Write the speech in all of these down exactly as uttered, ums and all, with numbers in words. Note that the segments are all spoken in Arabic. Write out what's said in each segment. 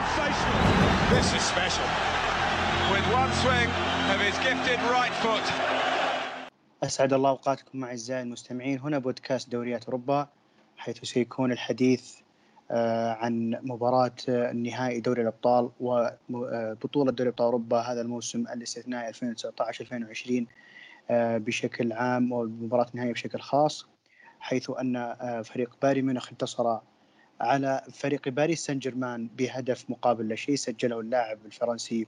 sensational. This is special. With one swing of his gifted right foot. أسعد الله أوقاتكم أعزائي المستمعين. هنا بودكاست دوريات أوروبا، حيث سيكون الحديث عن مباراة النهائي دوري الأبطال وبطولة دوري أبطال أوروبا هذا الموسم الاستثنائي ألفين وتسعة عشر ألفين وعشرين بشكل عام، ومباراة النهائي بشكل خاص، حيث أن فريق بايرن ميونخ انتصر على فريق باريس سان جيرمان بهدف مقابل لا شيء سجله اللاعب الفرنسي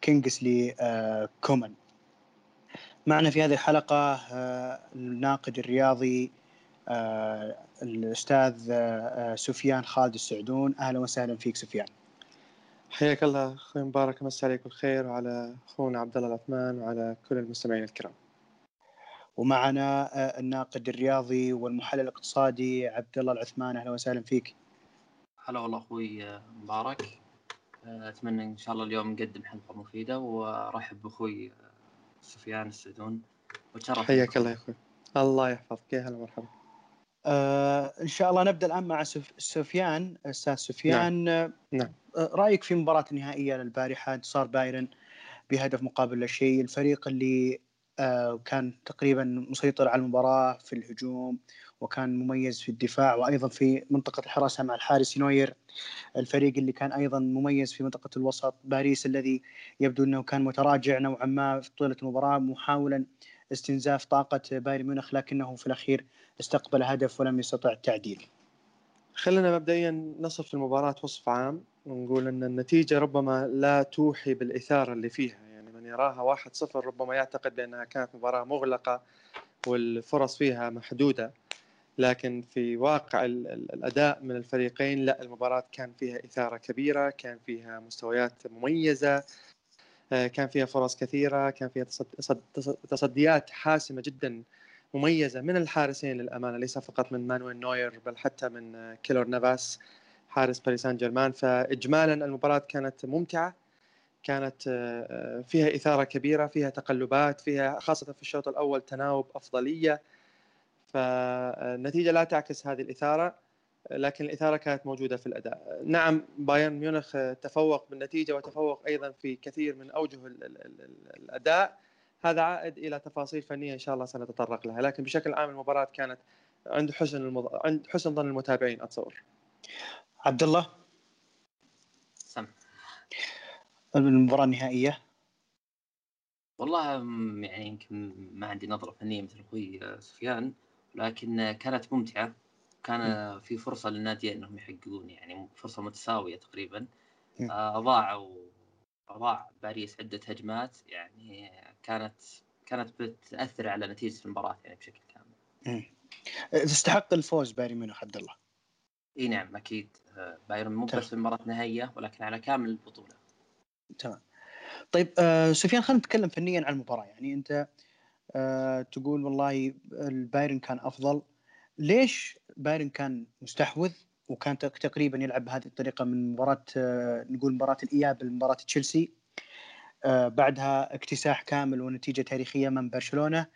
كينغسلي كومان. معنا في هذه الحلقة الناقد الرياضي الأستاذ سفيان خالد السعدون. أهلا وسهلا فيك سفيان. حياك الله أخوي مبارك، مساء عليكم الخير وعلى أخونا عبدالله العثمان وعلى كل المستمعين الكرام. ومعنا الناقد الرياضي والمحلل الاقتصادي عبدالله العثمان. أهلا وسهلا فيك. هلا والله أخوي مبارك، أتمنى إن شاء الله اليوم نقدم حلقة مفيدة، ورحب بأخوي سفيان السعدون وتشرف. حياك الله يا أخوي، الله يحفظك، أهلا ومرحبا. آه إن شاء الله نبدأ الآن مع سفيان. أستاذ سفيان، نعم. نعم. رأيك في مباراة نهائية للبارحة، انتصار بايرن بهدف مقابل لا شيء، الفريق اللي آه كان تقريبا مسيطر على المباراة في الهجوم وكان مميز في الدفاع وأيضا في منطقة الحراسة مع الحارس نوير، الفريق اللي كان أيضا مميز في منطقة الوسط، باريس الذي يبدو أنه كان متراجع نوعا ما في طيلة المباراة محاولا استنزاف طاقة بايرن ميونخ، لكنه في الأخير استقبل هدف ولم يستطع التعديل. خلينا مبدئيا نصف المباراة وصف عام ونقول أن النتيجة ربما لا توحي بالإثارة اللي فيها، يعني من يراها واحد صفر ربما يعتقد بأنها كانت مباراة مغلقة والفرص فيها محدودة، لكن في واقع الأداء من الفريقين لا، المباراة كان فيها إثارة كبيرة، كان فيها مستويات مميزة، كان فيها فرص كثيرة، كان فيها تصديات حاسمة جدا مميزة من الحارسين للأمانة، ليس فقط من مانويل نوير بل حتى من كيلور نافاس حارس باريس سان جيرمان. فإجمالا المباراة كانت ممتعة، كانت فيها إثارة كبيرة، فيها تقلبات، فيها خاصة في الشوط الأول تناوب أفضلية، فالنتيجة لا تعكس هذه الإثارة، لكن الإثارة كانت موجودة في الأداء. نعم بايرن ميونخ تفوق بالنتيجة وتفوق أيضا في كثير من أوجه الأداء، هذا عائد إلى تفاصيل فنية إن شاء الله سنتطرق لها، لكن بشكل عام المباراة كانت عند حسن المض... عند حسن ظن المتابعين أتصور. عبد الله، سم المباراة النهائية. والله يعني يمكن ما عندي نظرة فنية مثل أخوي سفيان، لكن كانت ممتعة، كان في فرصة للنادي أنهم يحققون يعني فرصة متساوية تقريبا، أضاعوا أضاع باريس عدة هجمات يعني كانت كانت بتأثر على نتيجة المباراة يعني بشكل كامل. تستحق الفوز بايرن ميونخ عبد الله. إيه نعم أكيد، بايرن مو بس في مباراة نهائية ولكن على كامل البطولة. تمام. طيب آه سفيان، خلينا نتكلم فنيا عن المباراة. يعني أنت آه تقول والله البايرن كان أفضل، ليش بايرن كان مستحوذ وكان تقريبا يلعب بهذه الطريقة من مباراة آه نقول مباراة الإياب لمباراة تشيلسي، آه بعدها اكتساح كامل ونتيجة تاريخية من برشلونة،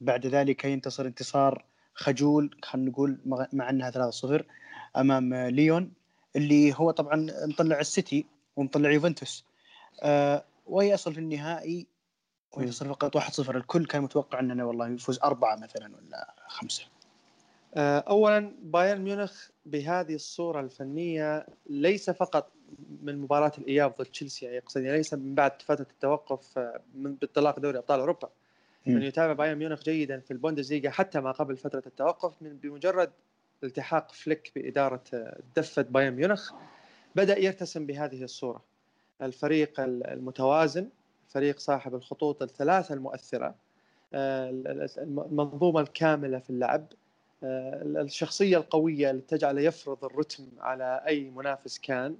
بعد ذلك ينتصر انتصار خجول خلينا نقول مع أنها ثلاثة صفر أمام آه ليون اللي هو طبعا مطلع السيتي ومطلع يوفنتوس، آه ويصل في النهائي ويصل فقط واحد صفر. الكل كان متوقع أننا والله يفوز أربعة مثلا ولا خمسة. أولا بايرن ميونخ بهذه الصورة الفنية ليس فقط من مباراة الإياب ضد تشيلسي، يقصد ليس من بعد فترة التوقف من بانطلاق دوري أبطال أوروبا، من يتابع بايرن ميونخ جيدا في البوندسليغا حتى ما قبل فترة التوقف، من بمجرد التحاق فليك بإدارة دفة بايرن ميونخ بدأ يرتسم بهذه الصورة، الفريق المتوازن، الفريق صاحب الخطوط الثلاثة المؤثرة، المنظومة الكاملة في اللعب، الشخصية القوية التي تجعل يفرض الرتم على أي منافس كان،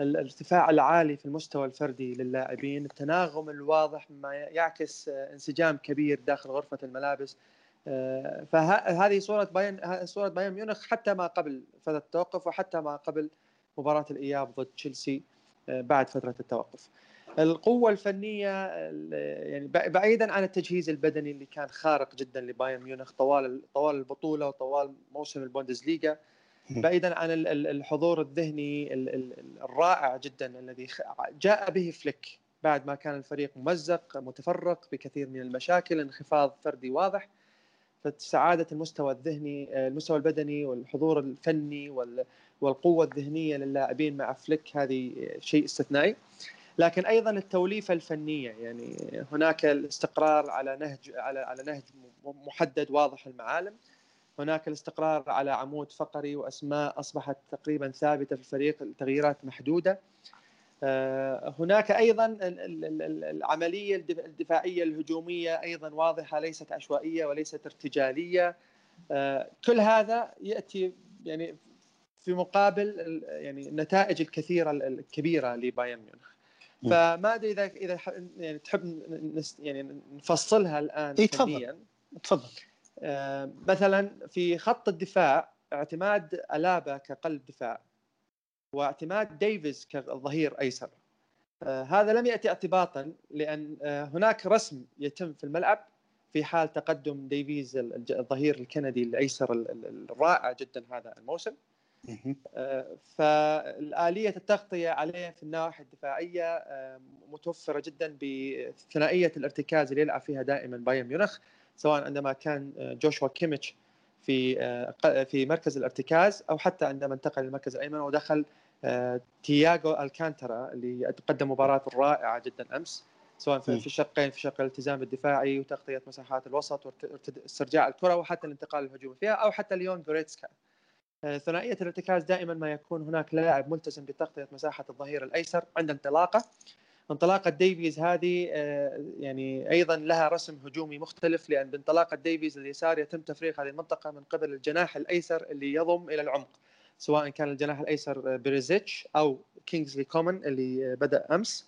الارتفاع العالي في المستوى الفردي للاعبين، التناغم الواضح مما يعكس انسجام كبير داخل غرفة الملابس. فهذه صورة بايرن صورة بايرن ميونخ حتى ما قبل فترة التوقف وحتى ما قبل مباراة الإياب ضد تشيلسي بعد فترة التوقف. القوة الفنية يعني بعيدا عن التجهيز البدني اللي كان خارق جدا لبايرن ميونخ طوال طوال البطولة وطوال موسم البوندسليغا، بعيدا عن الحضور الذهني الرائع جدا الذي جاء به فليك بعد ما كان الفريق ممزق متفرق بكثير من المشاكل، انخفاض فردي واضح، فسعادة المستوى الذهني المستوى البدني والحضور الفني والقوة الذهنية للاعبين مع فليك هذه شيء استثنائي. لكن أيضا التوليفة الفنية، يعني هناك الاستقرار على نهج على على نهج محدد واضح المعالم، هناك الاستقرار على عمود فقري وأسماء أصبحت تقريبا ثابتة في الفريق، التغييرات محدودة. هناك أيضا العملية الدفاعية الهجومية أيضا واضحة، ليست عشوائية وليست ارتجالية. كل هذا يأتي يعني في مقابل يعني النتائج الكثيرة الكبيرة لبايرن ميونخ. فما أدري إذا إذا يعني تحب يعني نفصلها الآن فنيا. تفضل. مثلا في خط الدفاع اعتماد ألابا كقلب دفاع واعتماد ديفيز كظهير أيسر، آه هذا لم يأتي اعتباطا، لأن آه هناك رسم يتم في الملعب في حال تقدم ديفيز الظهير الكندي الأيسر الرائع جدا هذا الموسم. آه فالآلية التغطية عليه في الناحية الدفاعية آه متوفرة جدا بثنائية الارتكاز اللي يلعب فيها دائما بايرن ميونخ، سواء عندما كان جوشوا كيميتش في في مركز الارتكاز أو حتى عندما انتقل للمركز الأيمن ودخل تياغو الكانتارا اللي قدم مباراة رائعة جدا أمس، سواء في الشقين، في شق الالتزام الدفاعي وتغطية مساحات الوسط واسترجاع الكرة وحتى الانتقال الهجومي فيها، أو حتى ليون غوريتسكا. ثنائية الارتكاز دائما ما يكون هناك لاعب ملتزم بتغطية مساحة الظهير الأيسر عند انطلاقة. انطلاقة ديفيز هذه يعني أيضا لها رسم هجومي مختلف، لأن بانطلاقة ديفيز اليسار يتم تفريغ هذه المنطقة من قبل الجناح الأيسر اللي يضم إلى العمق، سواء كان الجناح الأيسر بريزيتش أو كينغزلي كومان اللي بدأ أمس.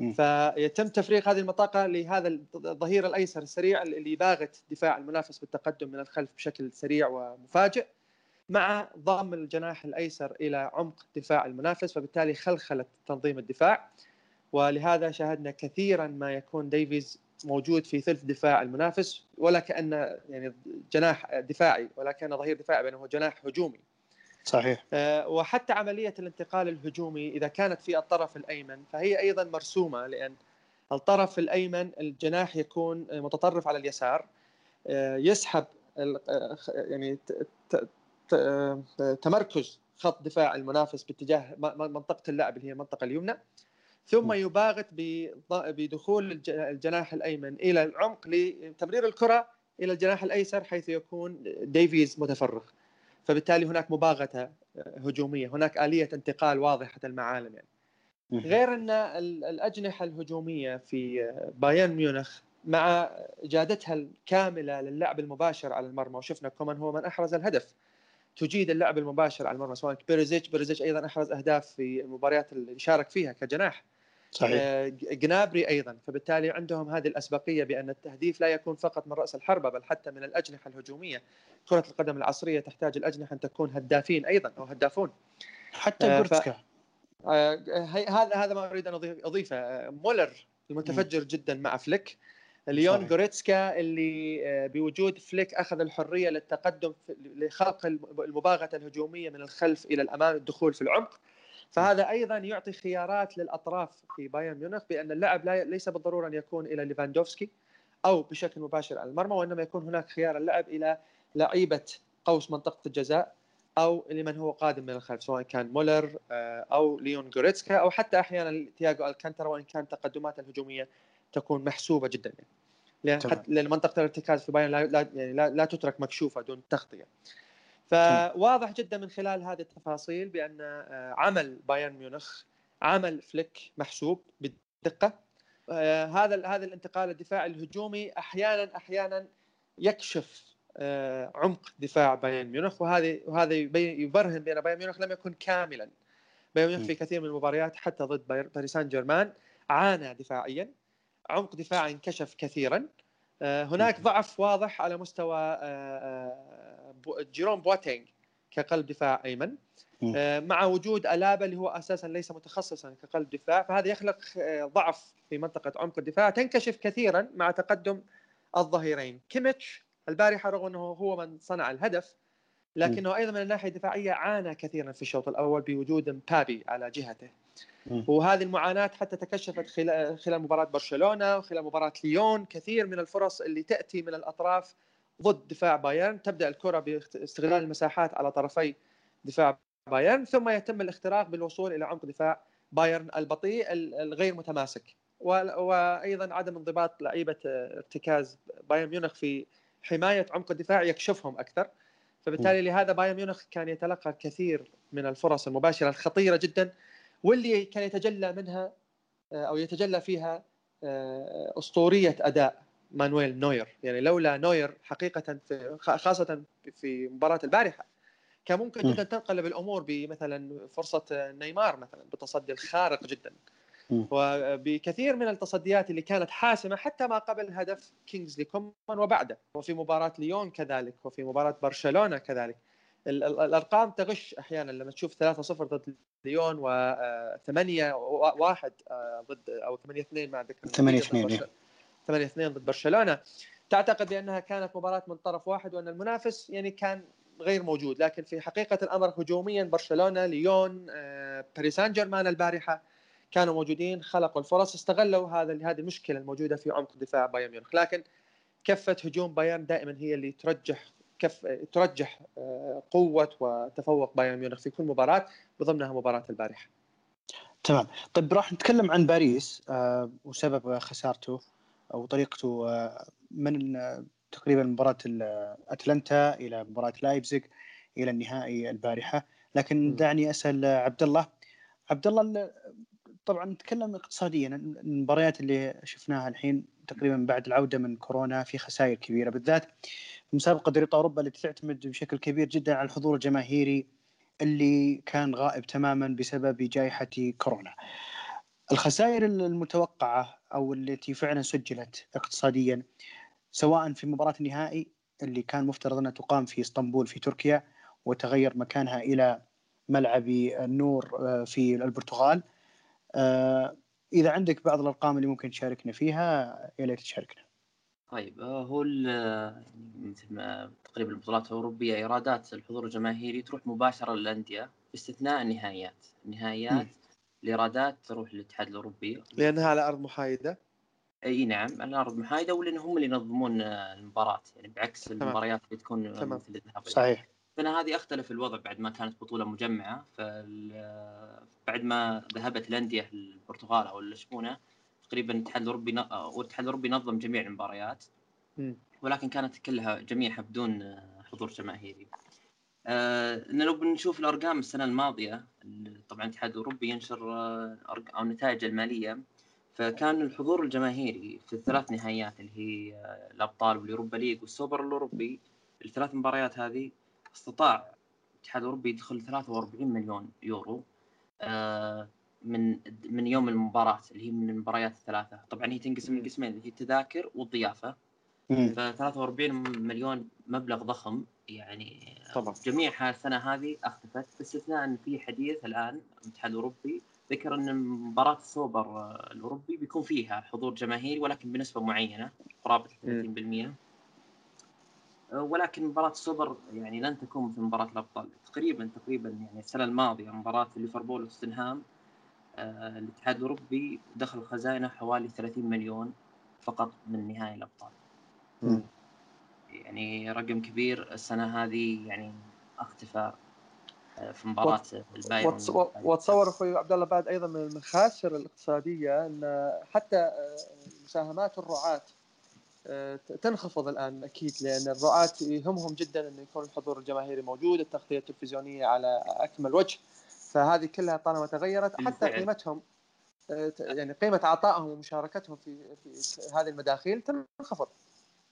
م. فيتم تفريغ هذه المنطقة لهذا الظهير الأيسر السريع اللي باغت دفاع المنافس بالتقدم من الخلف بشكل سريع ومفاجئ، مع ضم الجناح الأيسر إلى عمق دفاع المنافس، فبالتالي خلخلت تنظيم الدفاع. ولهذا شاهدنا كثيرا ما يكون ديفيز موجود في ثلث دفاع المنافس ولا كأنه يعني جناح دفاعي ولا كان ظهير دفاعي، بل هو جناح هجومي. صحيح. أه وحتى عملية الانتقال الهجومي إذا كانت في الطرف الأيمن فهي أيضا مرسومة، لأن الطرف الأيمن الجناح يكون متطرف على اليسار، أه يسحب يعني تمركز خط دفاع المنافس باتجاه منطقة اللعب اللي هي المنطقة اليمنى، ثم يباغت بدخول الجناح الأيمن إلى العمق لتمرير الكرة إلى الجناح الأيسر حيث يكون ديفيز متفرغ. فبالتالي هناك مباغتة هجومية، هناك آلية انتقال واضحة المعالم. يعني غير أن الأجنحة الهجومية في بايرن ميونخ مع جادتها الكاملة للعب المباشر على المرمى، وشفنا كومان هو من أحرز الهدف، تجيد اللعب المباشر على المرمى، سواء بيريزيتش بيريزيتش أيضا أحرز أهداف في المباريات اللي شارك فيها كجناح. صحيح. جنابري أيضا. فبالتالي عندهم هذه الأسبقية بأن التهديف لا يكون فقط من رأس الحربة بل حتى من الأجنحة الهجومية. كرة القدم العصرية تحتاج الأجنحة أن تكون هدافين أيضا أو هدافون. حتى غورتسكا. هذا هذا ما أريد أن أضيفه. مولر المتفجر م. جدا مع فليك. ليون غوريتسكا اللي بوجود فليك أخذ الحرية للتقدم لخلق المباغة الهجومية من الخلف إلى الأمام، الدخول في العمق. فهذا أيضا يعطي خيارات للأطراف في بايرن ميونخ بأن اللاعب لا ليس بالضرورة أن يكون إلى ليفاندوفسكي أو بشكل مباشر على المرمى، وإنما يكون هناك خيار اللاعب إلى لعيبة قوس منطقة الجزاء أو لمن هو قادم من الخلف، سواء كان مولر أو ليون غوريتسكا أو حتى أحيانا تياغو الكانتارا، وإن كان تقدمات الهجومية تكون محسوبة جدا، لأن يعني منطقة الارتكاز في بايرن لا لا, يعني لا لا تترك مكشوفة دون تغطية. فواضح جدا من خلال هذه التفاصيل بأن عمل بايرن ميونخ، عمل فليك محسوب بالدقة. هذا هذا الانتقال الدفاعي الهجومي أحيانا أحيانا يكشف عمق دفاع بايرن ميونخ، وهذا وهذا يبرهن بأن بايرن ميونخ لم يكن كاملا. بايرن ميونخ في كثير من المباريات حتى ضد باريس سان جيرمان عانى دفاعيا، عمق دفاعي انكشف كثيرا. هناك ضعف واضح على مستوى جيروم بواتينغ كقلب دفاع أيمن، مع وجود ألابا اللي هو أساسا ليس متخصصا كقلب دفاع، فهذا يخلق ضعف في منطقة عمق الدفاع تنكشف كثيرا مع تقدم الظهيرين. كيميتش البارحة رغم أنه هو من صنع الهدف لكنه أيضا من الناحية الدفاعية عانى كثيرا في الشوط الأول بوجود مبابي على جهته، وهذه المعاناة حتى تكشفت خلال مباراة برشلونة وخلال مباراة ليون. كثير من الفرص اللي تأتي من الأطراف ضد دفاع بايرن، تبدأ الكرة باستغلال المساحات على طرفي دفاع بايرن، ثم يتم الاختراق بالوصول إلى عمق دفاع بايرن البطيء الغير متماسك، وأيضا عدم انضباط لعيبة ارتكاز بايرن ميونخ في حماية عمق الدفاع يكشفهم أكثر. فبالتالي لهذا بايرن ميونخ كان يتلقى الكثير من الفرص المباشرة الخطيرة جدا، واللي كان يتجلى منها أو يتجلى فيها أسطورية أداء مانويل نوير. يعني لولا نوير حقيقة خاصة في مباراة البارحة كان ممكن جدا تنقلب الأمور، بمثلا فرصة نيمار مثلا بالتصدي الخارق جدا، وبكثير من التصديات اللي كانت حاسمة حتى ما قبل هدف كينغزلي كومان وبعده، وفي مباراة ليون كذلك، وفي مباراة برشلونة كذلك. الأرقام تغش أحيانا لما تشوف ثلاثة صفر ضد ليون وثمانية واحد ضد أو ثمانية اثنين مع ذكر ثمانية اثنين ضد برشلونة، تعتقد بأنها كانت مباراة من طرف واحد وأن المنافس يعني كان غير موجود. لكن في حقيقة الأمر هجوميا برشلونة، ليون، باريس سان جيرمان البارحة كانوا موجودين، خلقوا الفرص، استغلوا هذا هذه المشكلة الموجودة في عمق دفاع بايرن ميونخ. لكن كفة هجوم بايرن دائما هي اللي ترجح كف ترجح قوة وتفوق بايرن ميونخ في كل مباراة، بضمنها مباراة البارحة. تمام. طيب راح نتكلم عن باريس وسبب خسارته أو طريقته من تقريبا مباراة أتلانتا إلى مباراة لايبزيغ إلى النهائي البارحة. لكن دعني أسأل عبد الله عبد الله طبعا نتكلم اقتصاديا، المباريات اللي شفناها الحين تقريبا بعد العودة من كورونا في خسائر كبيرة، بالذات مسابقة دوري أوروبا اللي تعتمد بشكل كبير جدا على الحضور الجماهيري اللي كان غائب تماما بسبب جائحة كورونا. الخسائر المتوقعة أو التي فعلا سجلت اقتصاديا، سواء في مباراة النهائي اللي كان مفترض أنها تقام في اسطنبول في تركيا وتغير مكانها إلى ملعب النور في البرتغال. إذا عندك بعض الأرقام اللي ممكن تشاركنا فيها يا ليت تشاركنا. طيب هو تقريبا البطولات الأوروبية إيرادات الحضور الجماهيري تروح مباشرة للأندية باستثناء النهائيات. النهائيات الإيرادات تروح للاتحاد الأوروبي لأنها على أرض محايدة. أي نعم على أرض محايدة، ولأن هم اللي ينظمون المباراة، يعني بعكس تمام. المباريات اللي تكون مثل الذهاب. صحيح. فأنا هذه اختلف الوضع بعد ما كانت بطولة مجمعة، فبعد ما ذهبت الأندية البرتغال أو الإسبانيا تقريبا الاتحاد الأوروبي والاتحاد الأوروبي نظم جميع المباريات، ولكن كانت كلها جميعها بدون حضور جماهيري. إن لو بنشوف الأرقام السنة الماضية، طبعا الاتحاد الأوروبي ينشر أو نتائج المالية، فكان الحضور الجماهيري في الثلاث نهائيات اللي هي الأبطال واليوروبا ليج والسوبر الأوروبي، الثلاث مباريات هذه استطاع الاتحاد الأوروبي يدخل ثلاثة وأربعين مليون يورو من من يوم المباراة اللي هي من المباريات الثلاثة. طبعا هي تنقسم لقسمين اللي هي التذاكر والضيافة. ف ثلاثة وأربعين مليون مبلغ ضخم يعني طبعا. جميعها السنة هذه اختفت، باستثناء أن في حديث الآن الاتحاد الأوروبي ذكر أن مباراة السوبر الأوروبي بيكون فيها حضور جماهيري ولكن بنسبة معينة قرابة ثلاثين بالمئة، ولكن مباراة السوبر يعني لن تكون مثل مباراة الأبطال. تقريبا تقريبا يعني السنة الماضية مباراة ليفربول وستنهام الاتحاد الأوروبي دخل خزائنه حوالي ثلاثين مليون فقط من نهائي الأبطال. م. يعني رقم كبير السنة هذه يعني اختفى في مباراة البايرن. واتصور أخوي عبد الله بعد أيضا من المخاسر الاقتصادية أن حتى مساهمات الرعاة تنخفض الآن أكيد، لأن الرعاة يهمهم جدا أن يكون الحضور الجماهيري موجود، التغطية التلفزيونية على أكمل وجه، فهذه كلها طالما تغيرت حتى قيمتهم يعني قيمة عطائهم ومشاركتهم في في هذه المداخيل تنخفض.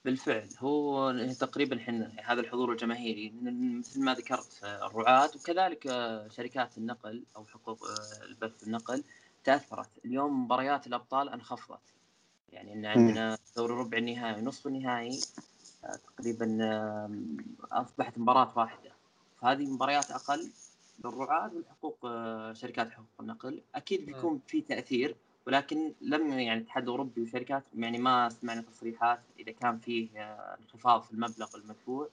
بالفعل هو تقريبا حنا هذا الحضور الجماهيري مثل ما ذكرت الرعاة وكذلك شركات النقل أو حقوق البث النقل تأثرت. اليوم مباريات الأبطال انخفضت، يعني إن عندنا دور ربع النهائي ونصف النهائي تقريبا أصبحت مباراة واحدة، فهذه مباريات أقل للرعاة والحقوق شركات حقوق النقل. أكيد بيكون في تأثير، ولكن لم يعني الاتحاد الأوروبي وشركات يعني ما سمعنا تصريحات إذا كان فيه انخفاض في المبلغ المدفوع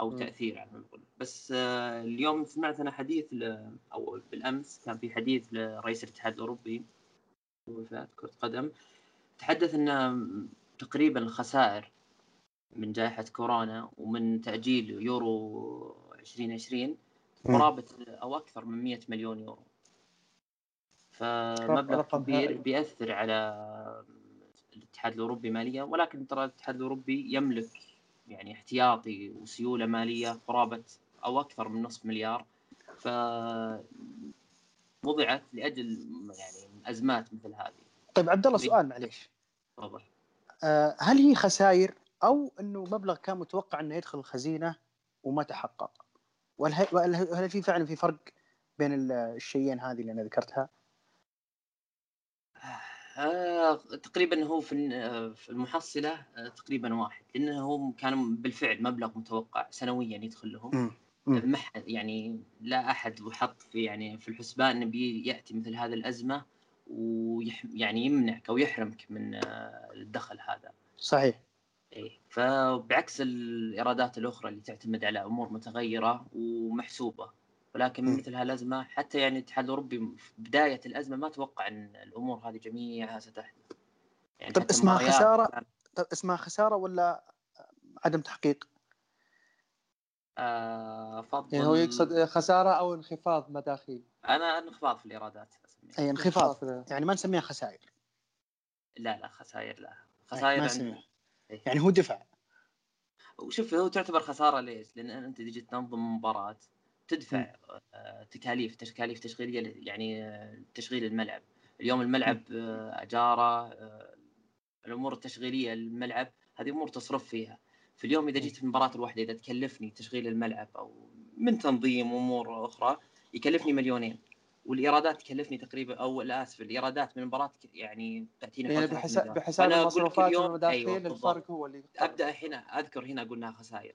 او م. تاثير على نقول. بس اليوم سمعت انا حديث او بالامس كان في حديث لرئيس الاتحاد الاوروبي وفاة كرة قدم، تحدث ان تقريبا الخسائر من جائحة كورونا ومن تأجيل يورو عشرين عشرين قرابة أو أكثر من مئة مليون يورو، فمبلغ كبير بيأثر على الاتحاد الأوروبي ماليا. ولكن ترى الاتحاد الأوروبي يملك يعني احتياطي وسيولة مالية قرابة أو أكثر من نصف مليار، فوضعت لأجل يعني أزمات مثل هذه. طيب عبد الله سؤال معليش، أه هل هي خسائر أو أنه مبلغ كان متوقع أنه يدخل الخزينة وما تحقق؟ وهل في فعلا في فرق بين الشيئين هذه اللي أنا ذكرتها؟ آه، تقريبا هو في المحصلة آه، تقريبا واحد، لأنه هو كان بالفعل مبلغ متوقع سنويا يدخل لهم، يعني لا أحد وحط في يعني في الحسبان أنه بيأتي مثل هذه الأزمة ويعني يمنعك أو يحرمك من آه، الدخل هذا. صحيح. إيه، فبعكس الإيرادات الأخرى اللي تعتمد على أمور متغيرة ومحسوبة، ولكن مثل هالأزمة حتى يعني الاتحاد الأوروبي في بداية الأزمة ما توقع أن الأمور هذه جميعها ستحدث. يعني طب اسمها خسارة يعني... طب اسمها خسارة ولا عدم تحقيق؟ آه فضل... يعني هو يقصد خسارة أو انخفاض مداخيل. أنا انخفاض في الإيرادات أسميها. أي انخفاض يعني ما نسميها خسائر. لا لا خسائر لا خسائر يعني... يعني هو دفع. وشوف هو تعتبر خسارة ليش؟ لأن أنت تيجي تنظم مباراة تدفع تكاليف تكاليف تشغيلية، يعني تشغيل الملعب. اليوم الملعب أجارة، الأمور التشغيلية الملعب هذه أمور تصرف فيها في اليوم. إذا جيت في المباراة الواحدة إذا تكلفني تشغيل الملعب أو من تنظيم أمور أخرى يكلفني مليونين، والإيرادات تكلفني تقريبا أو الآسف الإيرادات من المباراة يعني تأتيني يعني بحساب بحساب المصروفات والمداخيل. أيوة الفرق هو اللي أبدأ الحين أذكر هنا قلنا خسائر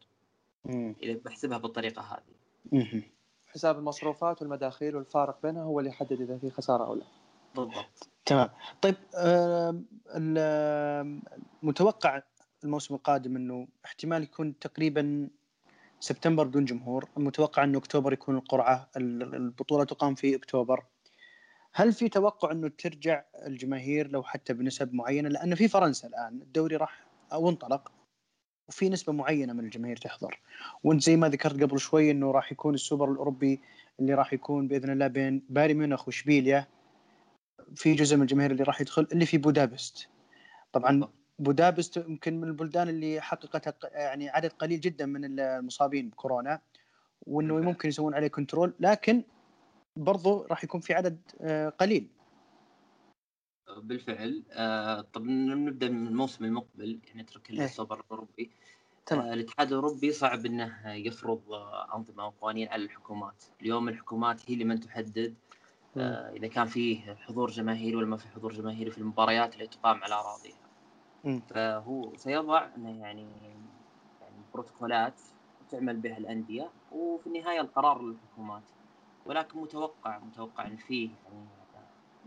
مم. إذا بحسبها بالطريقة هذه مم. حساب المصروفات والمداخيل والفارق بينها هو اللي يحدد إذا في خسارة أو لا. بالضبط تمام. طيب المتوقع الموسم القادم أنه احتمال يكون تقريبا سبتمبر دون جمهور، متوقع أنه أكتوبر يكون القرعة، البطولة تقام في أكتوبر. هل في توقع أنه ترجع الجماهير لو حتى بنسب معينة؟ لأن في فرنسا الآن الدوري راح أو انطلق وفي نسبة معينة من الجماهير تحضر، وانت زي ما ذكرت قبل شوي أنه راح يكون السوبر الأوروبي اللي راح يكون بإذن الله بين بايرن ميونخ وشبيليا، في جزء من الجماهير اللي راح يدخل اللي في بودابست. طبعاً بودابست يمكن من البلدان اللي حققت يعني عدد قليل جدا من المصابين بكورونا، وانه ممكن يسوون عليه كنترول، لكن برضو راح يكون في عدد قليل بالفعل. طب نبدا من الموسم المقبل، يعني نترك السوبر الاوروبي. الاتحاد الاوروبي صعب انه يفرض انظمه وقوانين على الحكومات. اليوم الحكومات هي اللي من تحدد اذا كان فيه حضور جماهيري ولا ما في حضور جماهيري في المباريات اللي تقام على اراضيها. فهو سيضع يعني يعني بروتوكولات تعمل بها الأندية، وفي النهاية القرار للحكومات. ولكن متوقع متوقع أن فيه يعني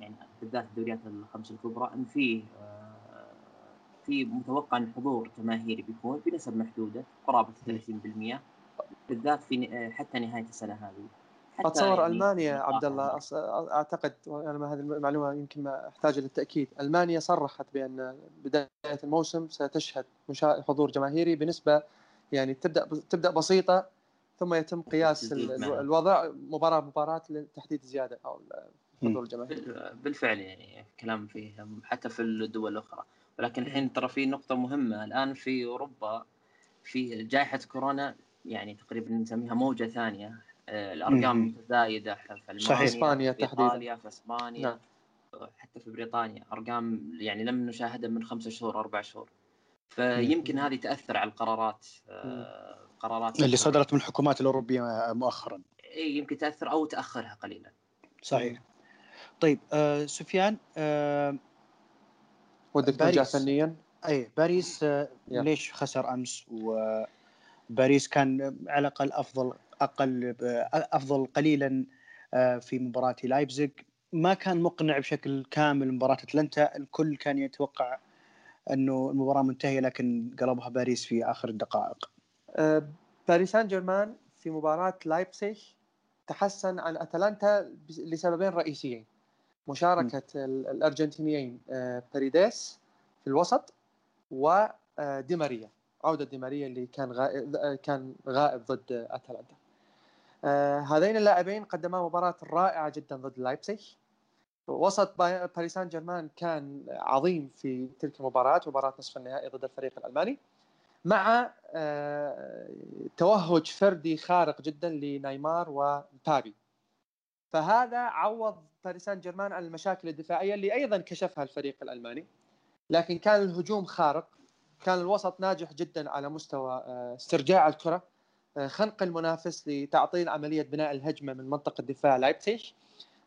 يعني بالذات الدوريات الخمس الكبرى أن فيه في متوقع أن حضور جماهيري بيكون بنسب محدودة قرابة ثلاثين بالمئة بالذات في حتى نهاية السنة هذه. أتصور يعني ألمانيا عبد الله أعتقد، وأنا ما هذه المعلومة يمكن ما أحتاج للتأكيد، ألمانيا صرحت بأن بداية الموسم ستشهد حضور جماهيري بنسبة يعني تبدأ تبدأ بسيطة ثم يتم قياس الوضع مباراة مباراة لتحديد زيادة أو حضور الجماهير. بالفعل يعني كلام فيه حتى في الدول الأخرى. ولكن الحين ترى في نقطة مهمة الآن في أوروبا، في جائحة كورونا يعني تقريبا نسميها موجة ثانية، الأرقام متزايدة في إسبانيا تحديداً، في إيطاليا، في إسبانيا نعم. حتى في بريطانيا أرقام يعني لم نشاهدها من خمسة شهور أربع شهور. فيمكن هذه تأثر على القرارات القرارات اللي صدرت من الحكومات الأوروبية مؤخراً. إيه يمكن تأثر أو تأخرها قليلاً. صحيح. طيب آه سفيان آه ودك ترجع فنياً؟ أي باريس آه ليش خسر أمس؟ وباريس كان على الأقل أفضل أقل أفضل قليلا في مباراة لايبزيغ، ما كان مقنع بشكل كامل مباراة أتلانتا. الكل كان يتوقع أنه المباراة منتهية لكن قلبها باريس في آخر الدقائق. باريس سان جيرمان في مباراة لايبسيج تحسن عن أتلانتا لسببين رئيسيين: مشاركة الأرجنتينيين باريديس في الوسط ودي ماريا، عودة دي ماريا اللي كان غائب كان غائب ضد أتلانتا. هذين اللاعبين قدما مباراة رائعة جدا ضد لايبسيج. وسط باريس سان جيرمان كان عظيم في تلك المباراة، مباراة نصف النهائي ضد الفريق الألماني، مع توهج فردي خارق جدا لنيمار ومبابي. فهذا عوض باريس سان جيرمان عن المشاكل الدفاعية اللي أيضا كشفها الفريق الألماني، لكن كان الهجوم خارق، كان الوسط ناجح جدا على مستوى استرجاع الكرة، خنق المنافس لتعطيل عملية بناء الهجمة من منطقة دفاع لايبزيغ،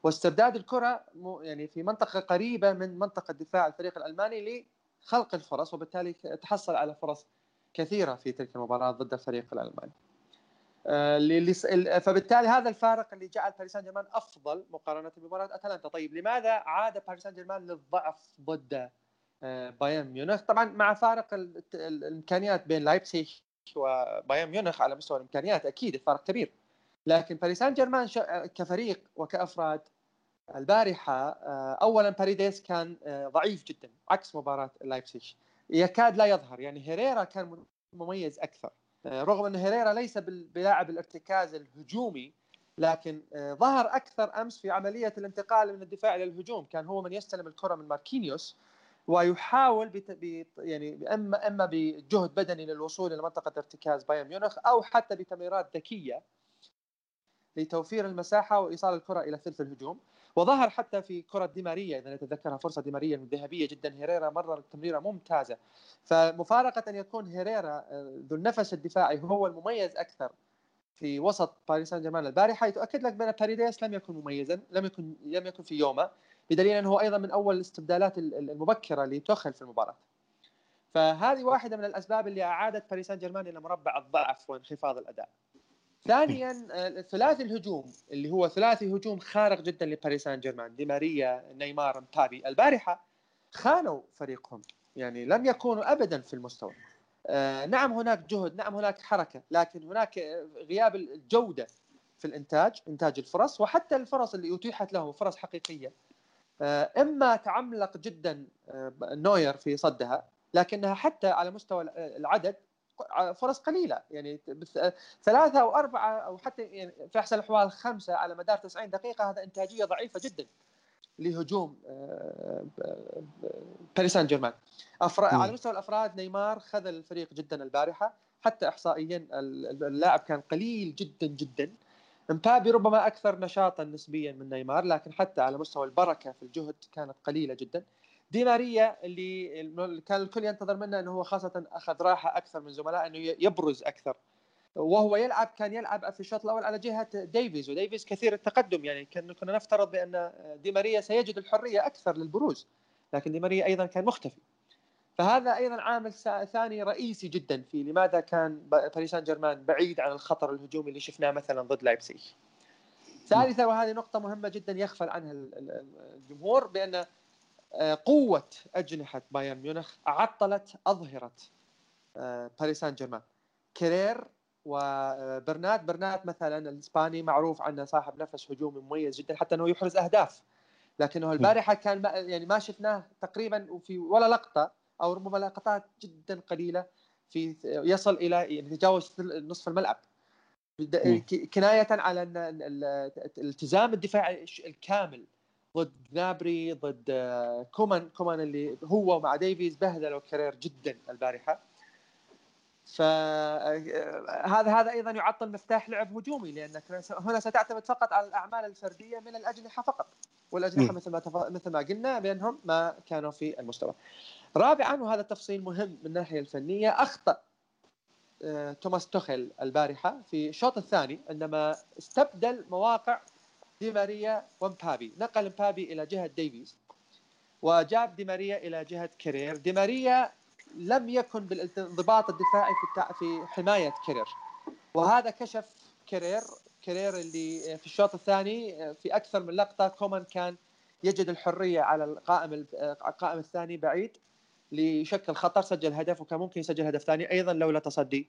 واسترداد الكرة يعني في منطقة قريبة من منطقة دفاع الفريق الألماني لخلق الفرص، وبالتالي تحصل على فرص كثيرة في تلك المباراة ضد الفريق الألماني. فبالتالي هذا الفارق اللي جعل باريس سان جيرمان أفضل مقارنة بمباراة أتلانتا. طيب لماذا عاد باريس سان جيرمان للضعف ضد بايرن ميونخ؟ طبعا مع فارق الإمكانيات بين لايبزيغ وبايرن ميونخ على مستوى الإمكانيات أكيد الفارق كبير، لكن باريس سان جيرمان كفريق وكأفراد البارحة أولا باريديس كان ضعيف جدا عكس مباراة لايبزيغ، يكاد لا يظهر. يعني هيريرا كان مميز أكثر، رغم أن هيريرا ليس بلاعب الارتكاز الهجومي، لكن ظهر أكثر أمس في عملية الانتقال من الدفاع إلى الهجوم. كان هو من يستلم الكرة من ماركينيوس ويحاول بت... بت... يعني إما إما بجهد بدني للوصول إلى منطقة ارتكاز بايرن ميونخ، أو حتى بتمريرات ذكية لتوفير المساحة وإيصال الكرة إلى ثلث الهجوم. وظهر حتى في كرة دي ماريا، إذا نتذكرها فرصة دي ماريا الذهبية جدا، هيريرا مرر التمريرة ممتازة. فمفارقة أن يكون هيريرا ذو النفس الدفاعي هو المميز أكثر في وسط باريس سان جيرمان البارحة، يتأكد لك بأن باريديس لم يكن مميزا، لم يكن لم يكن في يومه، بدليل أنه أيضا من أول الاستبدالات المبكرة اللي تدخل في المباراة. فهذه واحدة من الأسباب اللي أعادت باريس سان جيرمان إلى مربع الضعف وانخفاض الأداء. ثانياً ثلاثي الهجوم اللي هو ثلاثي هجوم خارق جداً لباريس سان جيرمان، دي ماريا نيمار مبابي، البارحة خانوا فريقهم، يعني لم يكونوا أبداً في المستوى. آه نعم هناك جهد، نعم هناك حركة، لكن هناك غياب الجودة في الإنتاج، إنتاج الفرص، وحتى الفرص اللي أتيحت لهم فرص حقيقية. آه إما تعملق جداً آه نوير في صدها، لكنها حتى على مستوى العدد فرص قليلة، يعني ثلاثة أو أربعة أو حتى يعني في أحسن الأحوال خمسة على مدار تسعين دقيقة. هذا إنتاجية ضعيفة جدا لهجوم باريس سان جيرمان. على مستوى الأفراد نيمار خذ الفريق جدا البارحة، حتى إحصائيا اللاعب كان قليل جدا جدا. مبابي ربما أكثر نشاطا نسبيا من نيمار، لكن حتى على مستوى البركة في الجهد كانت قليلة جدا. دي ماريا اللي كان الكل ينتظر منه أنه هو خاصة أخذ راحة أكثر من زملائه، أنه يبرز أكثر وهو يلعب. كان يلعب في الشوط الأول على جهة ديفيز، وديفيز كثير التقدم، يعني كنا نفترض بأن دي ماريا سيجد الحرية أكثر للبروز، لكن دي ماريا أيضا كان مختفي. فهذا أيضا عامل ثاني رئيسي جدا في لماذا كان باريس سان جيرمان بعيد عن الخطر الهجومي اللي شفناه مثلا ضد لايبزيغ. ثالثا، وهذه نقطة مهمة جدا يغفل عنها الجمهور، بأن قوة أجنحة بايرن ميونخ عطلت أظهرة باريس سان جيرمان. كيرير وبرنات، برنات مثلا الإسباني معروف عنه صاحب نفس هجومي مميز جدا، حتى أنه يحرز أهداف، لكنه البارحة كان ما يعني ما شفناه تقريبا في ولا لقطة، أو ربما لقطات جدا قليلة في يصل إلى يتجاوز نصف الملعب، كناية على الالتزام الدفاعي الكامل ضد نابري، ضد كومان كومان اللي هو مع ديفيز بهدلوا كارير جدا البارحة. فهذا هذا أيضا يعطل مفتاح لعب هجومي، لأنك هنا ستعتمد فقط على الأعمال الفردية من الأجنحة فقط، والأجنحة مثل ما تف... مثل ما قلنا بأنهم ما كانوا في المستوى. رابعا، وهذا التفصيل مهم من الناحية الفنية، أخطأ توماس توخيل البارحة في الشوط الثاني عندما استبدل مواقع دي ماريا ومبابي، نقل مبابي إلى جهة ديفيز وجاب دي ماريا إلى جهة كيرير. دي ماريا لم يكن بالانضباط الدفاعي في في حماية كيرير، وهذا كشف كيرير كيرير اللي في الشوط الثاني في أكثر من لقطة كومان كان يجد الحرية على القائم القائم الثاني بعيد ليشكل خطر، سجل هدف، وكان ممكن يسجل هدف ثاني أيضا لولا تصدي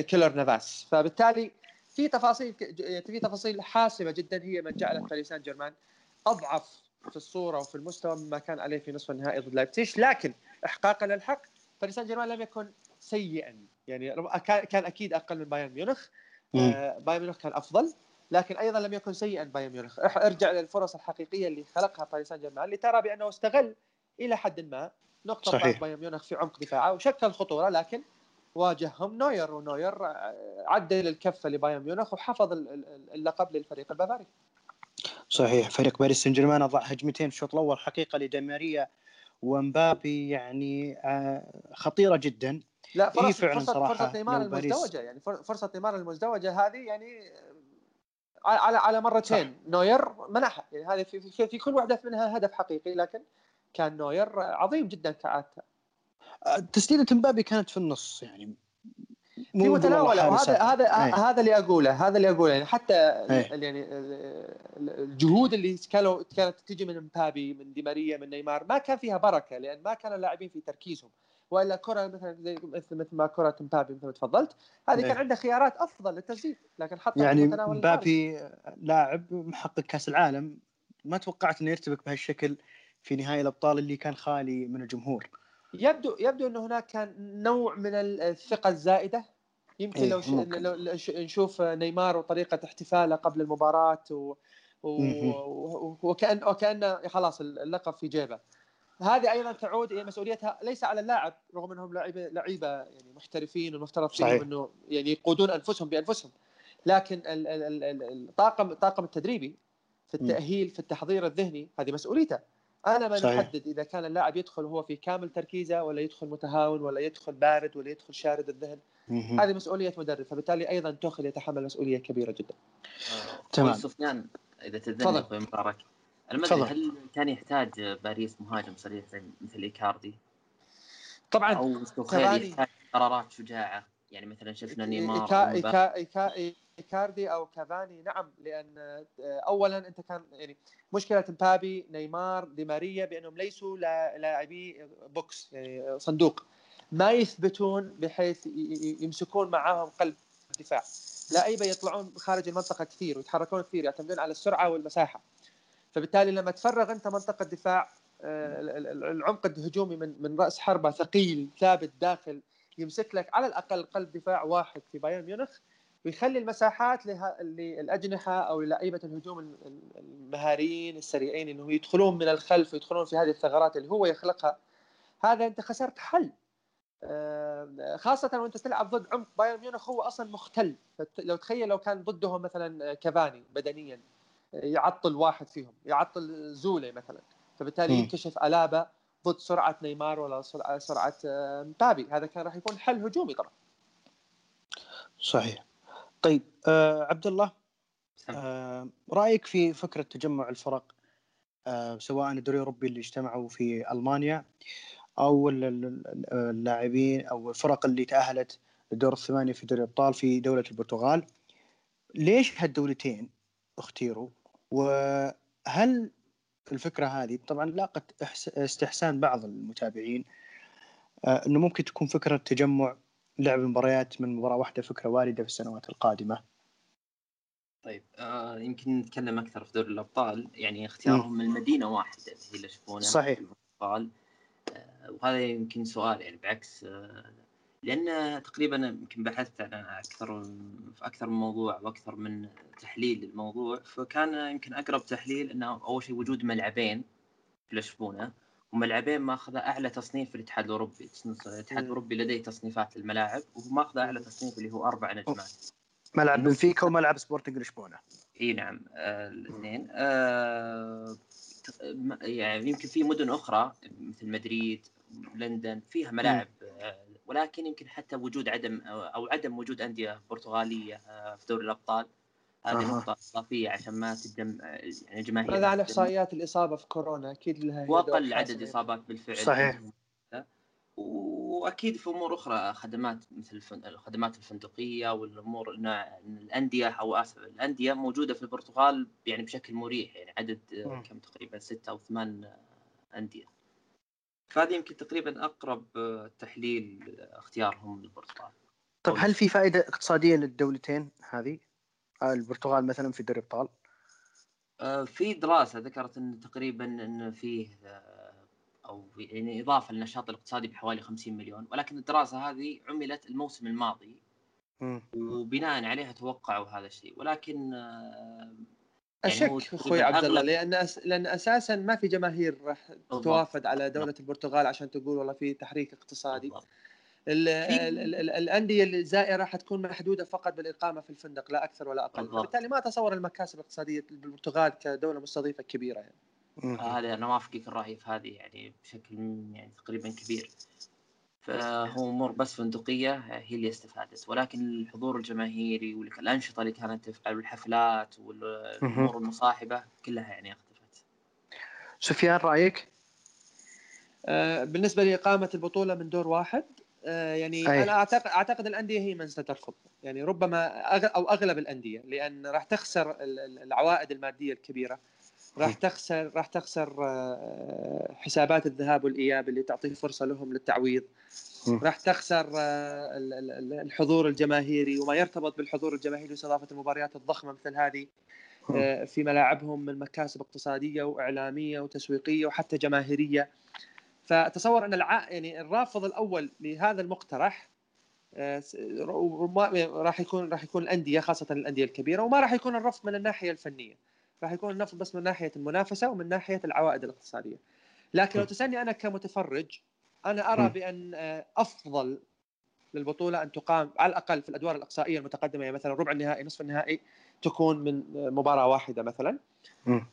كيلر نافاس. فبالتالي في تفاصيل في تفاصيل حاسمه جدا هي من جعلت باريس سان جيرمان اضعف في الصوره وفي المستوى مما كان عليه في نصف النهائي ضد لايبزيج. لكن احقاقا للحق باريس سان جيرمان لم يكن سيئا، يعني كان اكيد اقل من بايرن ميونخ، بايرن ميونخ كان افضل، لكن ايضا لم يكن سيئا بايرن ميونخ. ارجع للفرص الحقيقيه اللي خلقها باريس سان جيرمان لترى بانه استغل الى حد ما نقطه ضعف بايرن ميونخ في عمق دفاعه وشكل خطوره، لكن واجههم نوير، ونوير عدل الكفه لبايرن ميونخ وحفظ اللقب للفريق البافاري. صحيح، فريق باريس سان جيرمان اضاع هجمتين في الشوط الاول حقيقه لدي ماريا ومبابي، يعني خطيره جدا. لا فرص إيه فعلا فرصة, صراحة فرصه نيمار المزدوجه، يعني فرصه نيمار المزدوجه هذه يعني على على مرتين صح. نوير منحها، يعني هذه في, في, في كل واحده منها هدف حقيقي، لكن كان نوير عظيم جدا كعادته. تسديده مبابي كانت في النص، يعني في متناوله، وهذا هذا هذا اللي اقوله هذا اللي اقوله يعني حتى هي. يعني الجهود اللي كانوا كانت تجي من مبابي، من دي ماريا، من نيمار ما كان فيها بركه، لان ما كانوا اللاعبين في تركيزهم، والا كره مثلا مثل مثل ما كره مبابي مثل ما تفضلت هذه كان عنده خيارات افضل للتسديد، لكن حتى يعني مبابي لاعب محقق كاس العالم ما توقعت انه يرتبك بهالشكل في نهائي الابطال اللي كان خالي من الجمهور. يبدو يبدو انه هناك كان نوع من الثقه الزائده، يمكن لو, لو نشوف نيمار وطريقه احتفاله قبل المباراه و... و... وكأن وكأنه خلاص اللقب في جيبه. هذه ايضا تعود الى مسؤوليتها ليس على اللاعب، رغم انهم لعيبه لعيبه يعني محترفين ومفترض فيهم انه يعني يقودون انفسهم بانفسهم، لكن الطاقم الطاقم التدريبي في التاهيل في التحضير الذهني هذه مسؤوليته. أنا ما نحدد إذا كان اللاعب يدخل وهو في كامل تركيزه، ولا يدخل متهاون، ولا يدخل بارد، ولا يدخل شارد الذهن. هذه مسؤولية مدرب، فبالتالي أيضا توخل يتحمل مسؤولية كبيرة جدا. تمام. سفيان إذا تتذكر أخوي مبارك، المدرب هل كان يحتاج باريس مهاجم صريح مثل إيكاردي؟ طبعا. أو سوخيلي يحتاج قرارات شجاعة، يعني مثلا شفنا نيمار. إيكا إيكا إيكا إيكا كاردي او كافاني. نعم، لان اولا انت كان يعني مشكله مبابي نيمار دي ماريا بانهم ليسوا لاعبي بوكس، يعني صندوق، ما يثبتون بحيث يمسكون معاهم قلب الدفاع. لعيبه يطلعون خارج المنطقه كثير ويتحركون كثير، يعتمدون على السرعه والمساحه، فبالتالي لما تفرغ انت منطقه الدفاع العمق الهجومي من من راس حربه ثقيل ثابت داخل يمسك لك على الاقل قلب دفاع واحد في بايرن ميونخ، ويخلي المساحات للأجنحة أو لعيبة الهجوم المهاريين السريعين إنه يدخلون من الخلف ويدخلون في هذه الثغرات اللي هو يخلقها. هذا أنت خسرت حل، خاصة وأنت تلعب ضد عمق بايرن ميونخ هو أصلا مختل. لو تخيل لو كان ضدهم مثلا كافاني بدنيا يعطل واحد فيهم، يعطل زولي مثلا، فبالتالي يكشف ألابة ضد سرعة نيمار ولا سرعة مبابي، هذا كان راح يكون حل هجومي طبعا. صحيح. طيب آه عبد الله، آه رأيك في فكرة تجمع الفرق آه سواء الدوري الأوروبي اللي اجتمعوا في ألمانيا أو اللاعبين أو الفرق اللي تأهلت لدور الثمانية في دوري الأبطال في دولة البرتغال، ليش هالدولتين اختيروا؟ وهل الفكرة هذه طبعا لاقت استحسان بعض المتابعين آه أنه ممكن تكون فكرة تجمع لعب المباريات من مباراة واحدة فكرة واردة في السنوات القادمة؟ طيب آه يمكن نتكلم أكثر في دوري الأبطال، يعني اختيارهم من المدينة واحدة هي اللي شفونا. صحيح. الأبطال آه وهذا يمكن سؤال، يعني بعكس آه لأن تقريبا يمكن بحثت أنا أكثر في أكثر من موضوع وأكثر من تحليل للموضوع، فكان يمكن أقرب تحليل أنه أول شيء وجود ملعبين في لشبونة، وملعبين ما أخذ أعلى تصنيف في الاتحاد الأوروبي. الاتحاد الأوروبي لديه تصنيفات الملاعب، وما أخذ أعلى تصنيف اللي هو أربع نجمات، ملعب بنفيكا وملعب سبورتنج لشبونة. إيه نعم آه الاثنين آه يعني يمكن في مدن أخرى مثل مدريد لندن فيها ملاعب آه ولكن يمكن حتى وجود عدم أو عدم وجود أندية برتغالية آه في دوري الأبطال، هذه نقطة إضافية عشان ما تدم يعني الجماهير. هذا على إحصائيات الإصابة في كورونا أكيد لها، وأقل عدد إصابات بالفعل. صحيح. وأكيد في أمور أخرى، خدمات مثل الخدمات الفندقية والأمور إن الأندية أو آسف الأندية موجودة في البرتغال يعني بشكل مريح، يعني عدد كم تقريبا ستة أو ثمان أندية، فهذه يمكن تقريبا أقرب تحليل اختيارهم للبرتغال. طب هل في فائدة اقتصادية للدولتين هذه؟ البرتغال مثلا في دوري الابطال في دراسة ذكرت أن تقريبا أن فيه أو يعني إضافة للنشاط الاقتصادي بحوالي خمسين مليون، ولكن الدراسة هذه عملت الموسم الماضي وبناء عليها توقعوا هذا الشيء، ولكن يعني أشك أخوي عبد الله لأن أس... لأن أساسا ما في جماهير راح توافد على دولة البرتغال عشان تقول والله في تحريك اقتصادي. ال... ال... ال... الأندية الزائرة راح تكون محدودة فقط بالإقامة في الفندق لا أكثر ولا أقل، بالتالي ما أتصور المكاسب الاقتصادية بالبرتغال كدولة مستضيفة كبيرة يعني. هذا أنا ما أفكك الرأي في هذه يعني بشكل يعني تقريبا كبير، فهو أمور بس فندقية هي اللي استفادت، ولكن الحضور الجماهيري والأنشطة اللي كانت تفعل والحفلات والأمور المصاحبة كلها يعني اختفت. سفيان رأيك؟ آه بالنسبة لإقامة البطولة من دور واحد آه يعني أيه. أنا أعتقد أعتقد الأندية هي من سترفض يعني ربما أغل أو أغلب الأندية، لأن راح تخسر العوائد المادية الكبيرة، راح تخسر راح تخسر حسابات الذهاب والإياب اللي تعطيه فرصة لهم للتعويض، راح تخسر الحضور الجماهيري وما يرتبط بالحضور الجماهيري واستضافة المباريات الضخمة مثل هذه في ملاعبهم من مكاسب اقتصادية وإعلامية وتسويقية وحتى جماهيرية. فتصور أن الع... يعني الرافض الأول لهذا المقترح راح يكون راح يكون الأندية، خاصة الأندية الكبيرة، وما راح يكون الرفض من الناحية الفنية، راح يكون النفط بس من ناحية المنافسة ومن ناحية العوائد الاقتصادية. لكن لو تسألني أنا كمتفرج، أنا أرى بأن أفضل للبطولة أن تقام على الأقل في الأدوار الإقصائية المتقدمة، يعني مثلا ربع النهائي نصف النهائي تكون من مباراة واحدة مثلا.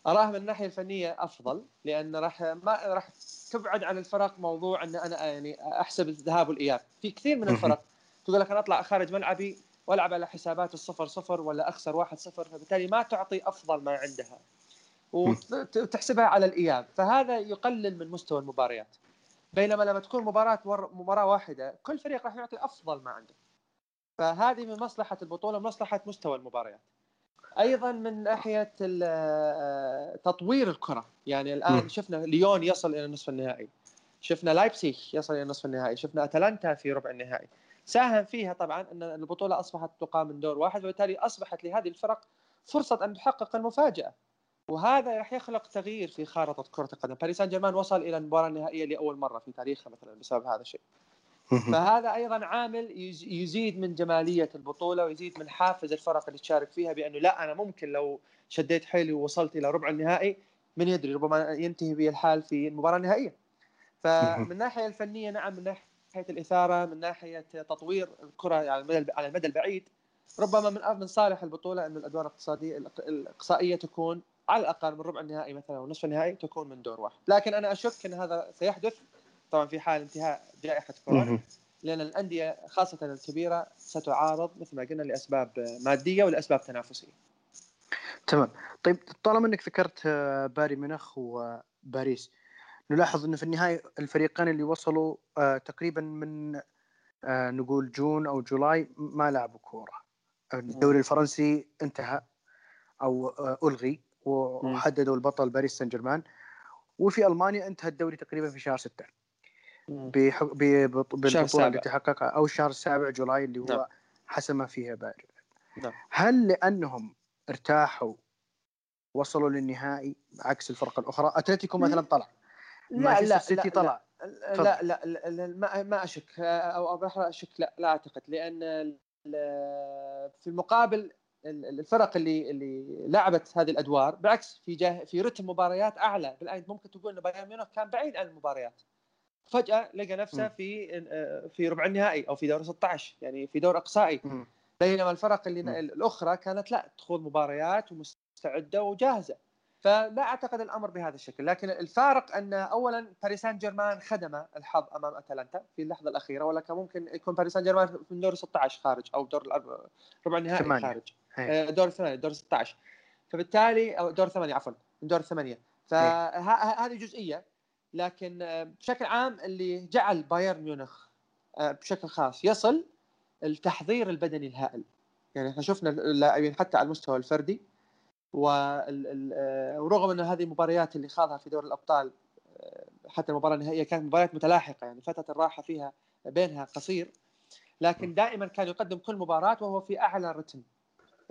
أراها من الناحية الفنية أفضل، لأن راح ما راح تبعد عن الفرق موضوع أن أنا يعني أحسب الذهاب والإياب. في كثير من الفرق تقول لك أنا أطلع خارج ملعبي والعب على حسابات الصفر صفر ولا أخسر واحد صفر، فبالتالي ما تعطي أفضل ما عندها وتحسبها على الإياب، فهذا يقلل من مستوى المباريات. بينما لما تكون مباراة مباراة واحدة كل فريق راح يعطي أفضل ما عنده، فهذه من مصلحة البطولة، مصلحة مستوى المباريات. أيضا من ناحية تطوير الكرة، يعني الآن شفنا ليون يصل إلى نصف النهائي، شفنا لايبسيج يصل إلى نصف النهائي، شفنا أتلانتا في ربع النهائي، ساهم فيها طبعا أن البطولة أصبحت تقام من دور واحد، وبالتالي أصبحت لهذه الفرق فرصة أن تحقق المفاجأة، وهذا راح يخلق تغيير في خارطة كرة القدم. باريس سان جيرمان وصل إلى المباراة النهائية لأول مرة في تاريخه مثلا بسبب هذا الشيء، فهذا أيضا عامل يزيد من جمالية البطولة ويزيد من حافز الفرق اللي تشارك فيها، بأنه لا أنا ممكن لو شديت حيلي ووصلت إلى ربع النهائي من يدري ربما ينتهي بي الحال في المباراة النهائية. فمن ناحية الفنية نعم، من ناحية الإثارة، من ناحية تطوير الكرة على المدى البعيد، ربما من صالح البطولة أن الأدوار الاقتصادية الإقصائية تكون على الأقل من ربع النهائي مثلا ونصف النهائي تكون من دور واحد. لكن أنا أشك أن هذا سيحدث طبعا في حال انتهاء جائحة كورونا، لأن الأندية خاصة الكبيرة ستعارض مثل ما قلنا لأسباب مادية ولأسباب تنافسية. تمام، طيب طالما أنك ذكرت بايرن ميونخ وباريس، نلاحظ أنه في النهاية الفريقين اللي وصلوا آه تقريبا من آه نقول جون أو جولاي ما لعبوا كورة. الدوري الفرنسي انتهى أو آه ألغي وحددوا البطل باريس سان جيرمان، وفي ألمانيا انتهى الدوري تقريبا في شهر ستة بالبطولة اللي تحققها، أو شهر السابع جولاي اللي هو نعم. حسمه فيها بايرن. نعم. هل لأنهم ارتاحوا وصلوا للنهائي عكس الفرق الأخرى؟ أتلتيكو مثلا طلع، لا لا لا, طلع. لا لا لا لا ما ما أشك أو بحر أشك لا لا أعتقد، لأن في المقابل الفرق اللي اللي لعبت هذه الأدوار بالعكس في جاه في رتم مباريات أعلى. بالآن ممكن تقول إن بايرن ميونخ كان بعيد عن المباريات، فجأة لقى نفسه في في ربع النهائي أو في دور ستة عشر يعني في دور إقصائي، بينما الفرق اللي الأخرى كانت لا تخوض مباريات ومستعدة وجاهزة. فلا أعتقد الأمر بهذا الشكل، لكن الفارق أن أولا باريس سان جيرمان خدم الحظ أمام أتلانتا في اللحظة الأخيرة، ولكن ممكن يكون باريس سان جيرمان من دور ستة عشر خارج أو دور ربع النهائي خارج هي. دور ثمانية دور ستة عشر، فبالتالي أو دور ثمانية عفوا دور ثمانية، فهذه جزئية. لكن بشكل عام اللي جعل بايرن ميونخ بشكل خاص يصل التحضير البدني الهائل، يعني احنا شفنا اللاعبين حتى على المستوى الفردي، ورغم أن هذه المباريات اللي خاضها في دور الأبطال حتى المباراة النهائية كانت مباريات متلاحقة يعني فترة الراحة فيها بينها قصير، لكن دائما كان يقدم كل مباراة وهو في أعلى رتم،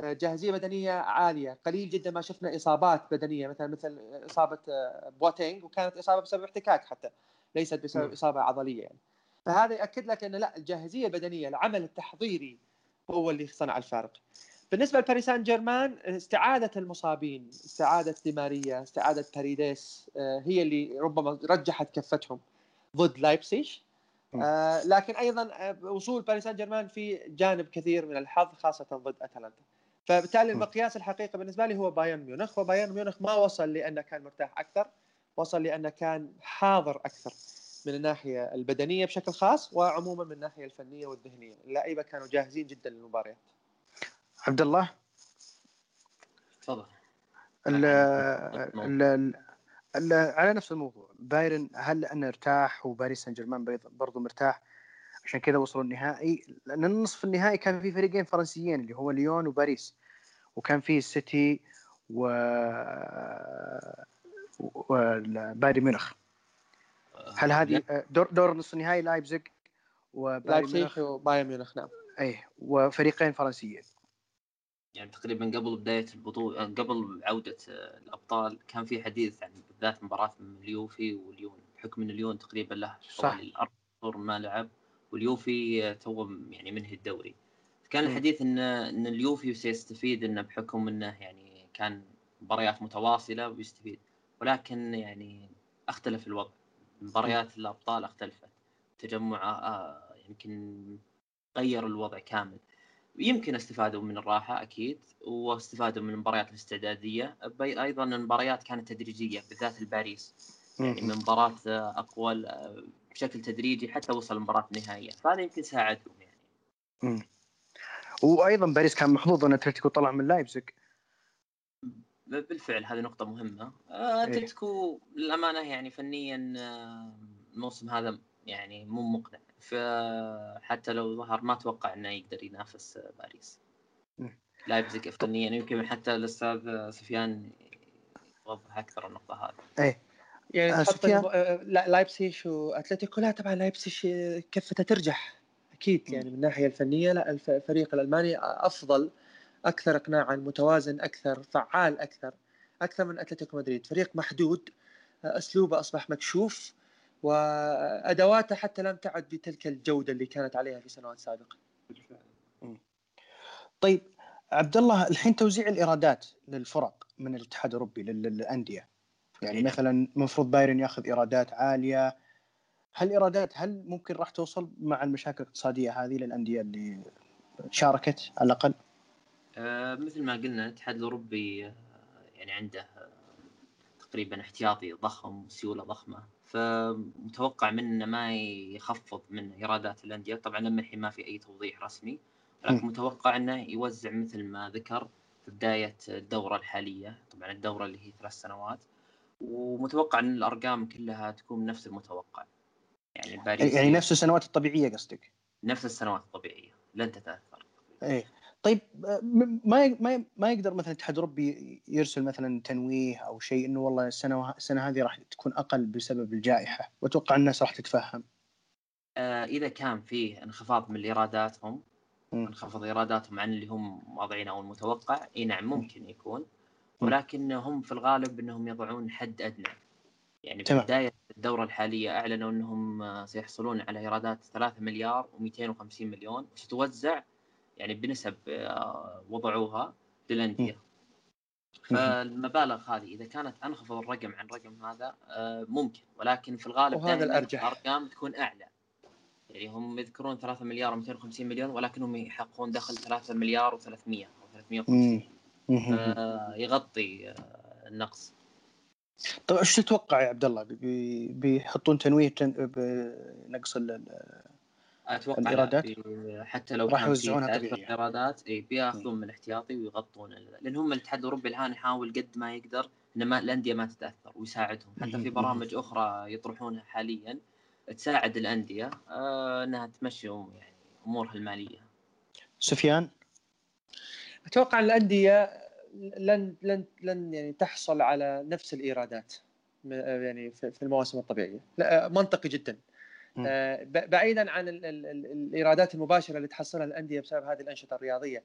جاهزية بدنية عالية. قليل جدا ما شفنا إصابات بدنية مثلا مثل إصابة بوتينغ، وكانت إصابة بسبب احتكاك حتى ليست بسبب إصابة عضلية يعني. فهذا يأكد لك أن لا، الجاهزية البدنية، العمل التحضيري هو اللي صنع الفارق. بالنسبة لباريس سان جيرمان، استعادة المصابين، استعادة دي ماريا، استعادة باريديس هي اللي ربما رجحت كفتهم ضد لايبسيج. آه لكن أيضا وصول باريس سان جيرمان في جانب كثير من الحظ خاصة ضد أتلانتا. فبالتالي المقياس الحقيقي بالنسبة لي هو بايرن ميونخ، وبايرن ميونخ ما وصل لأنه كان مرتاح أكثر، وصل لأنه كان حاضر أكثر من الناحية البدنية بشكل خاص، وعموما من الناحية الفنية والذهنية. اللعيبة كانوا جاهزين جدا للمباريات. عبد الله تفضل. على نفس الموضوع، بايرن هل أنا ارتاح وباريس سان جيرمان برضو مرتاح، عشان كذا وصلوا النهائي، لأن النصف النهائي كان في فريقين فرنسيين اللي هو ليون وباريس، وكان فيه السيتي و بايرن ميونخ. هل هذه دور دور نصف النهائي لايبزيغ وبايرن ميونخ؟ نعم اي، وفريقين فرنسيين. يعني تقريبا قبل بداية البطولة، قبل عودة الأبطال، كان في حديث عن بالذات مباراة اليوفي والليون، بحكم أن اليون تقريبا له حوالي أربع شهور ما لعب، واليوفي تو يعني منهي الدوري. كان الحديث أن أن اليوفي سيستفيد، أنه بحكم أنه يعني كان مباريات متواصلة ويستفيد، ولكن يعني اختلف الوضع، مباريات الأبطال اختلفت، تجمع يمكن غير الوضع كامل. يمكن استفادوا من الراحة أكيد، واستفادوا من المباريات الاستعدادية. أيضا المباريات كانت تدريجية، بالذات الباريس يعني من مباراة أقوى بشكل تدريجي حتى وصل المباراة النهائية، فهذا يمكن ساعدهم يعني. مم. وأيضا باريس كان محظوظ أن أتلتيكو طلع من لايبزيغ. بالفعل هذه نقطة مهمة. أتلتيكو للأمانة يعني فنيا الموسم هذا يعني مو مقنع، فحتى لو ظهر ما أتوقع أنه يقدر ينافس باريس. لايبزيغ فنيا يمكن حتى الأستاذ سفيان يوضح أكثر النقطة هذه. إيه يعني آه لايبسيش وأتلتيكو، لا طبعا لايبسيش كفته ترجح أكيد يعني من الناحية الفنية، لا الفريق الألماني أفضل، أكثر إقناعا، متوازن أكثر، فعال أكثر أكثر من أتلتيكو مدريد. فريق محدود، أسلوبه أصبح مكشوف، وأدواته حتى لم تعد بتلك الجودة اللي كانت عليها في سنوات سابقة. طيب عبد الله، الحين توزيع الإيرادات للفرق من الاتحاد الأوروبي للأندية، يعني مثلا مفروض بايرن ياخذ إيرادات عالية، هل إيرادات هل ممكن راح توصل مع المشاكل الاقتصادية هذه للأندية اللي شاركت على الأقل؟ أه مثل ما قلنا الاتحاد الأوروبي يعني عنده تقريبا احتياطي ضخم وسيولة ضخمة، فمتوقع منه ما يخفض من إيرادات الأندية. طبعا لما الحين ما في أي توضيح رسمي، لكن متوقع أنه يوزع مثل ما ذكر في بداية الدورة الحالية، طبعا الدورة اللي هي ثلاث سنوات، ومتوقع أن الأرقام كلها تكون نفس المتوقع. يعني باريس يعني نفس السنوات الطبيعية، قصدك نفس السنوات الطبيعية لن تتأثر. إيه طيب، ما ما ما يقدر مثلا الاتحاد الأوروبي يرسل مثلا تنويه أو شيء إنه والله السنة السنة هذه راح تكون أقل بسبب الجائحة، وأتوقع الناس راح تتفهم. آه إذا كان فيه انخفاض من إيراداتهم، انخفض إيراداتهم عن اللي هم واضعين أو المتوقع، إيه نعم ممكن يكون، ولكن هم في الغالب أنهم يضعون حد أدنى. يعني في بداية الدورة الحالية أعلنوا أنهم سيحصلون على إيرادات ثلاثة مليار ومئتين وخمسين مليون، وستوزع يعني بنسب وضعوها للأندية. فالمبالغ هذه إذا كانت أنخفض الرقم عن الرقم هذا ممكن، ولكن في الغالب وهذا الأرجح الأرقام تكون أعلى. يعني هم يذكرون ثلاثة مليار ومئتين وخمسين مليون، ولكنهم يحققون دخل ثلاثة مليار وثلاثمئة وثلاثمئة وخمسين. يغطي النقص. طيب ايش تتوقع يا عبد الله، بي بيحطون تنويه بنقص الإيرادات؟ حتى لو راح يوزعونها طبيعي، إيرادات اي بياخذون من احتياطي ويغطون، لان هم الاتحاد الاوروبي الان يحاول قد ما يقدر ان ما الانديه ما تتاثر ويساعدهم. حتى في برامج اخرى يطرحونها حاليا تساعد الانديه انها تمشيهم يعني امورها الماليه. سفيان، أتوقع الأندية لن لن لن يعني تحصل على نفس الإيرادات يعني في المواسم الطبيعية، منطقي جدا. بعيدا عن ال ال ال الإيرادات المباشرة اللي تحصلها الأندية بسبب هذه الأنشطة الرياضية،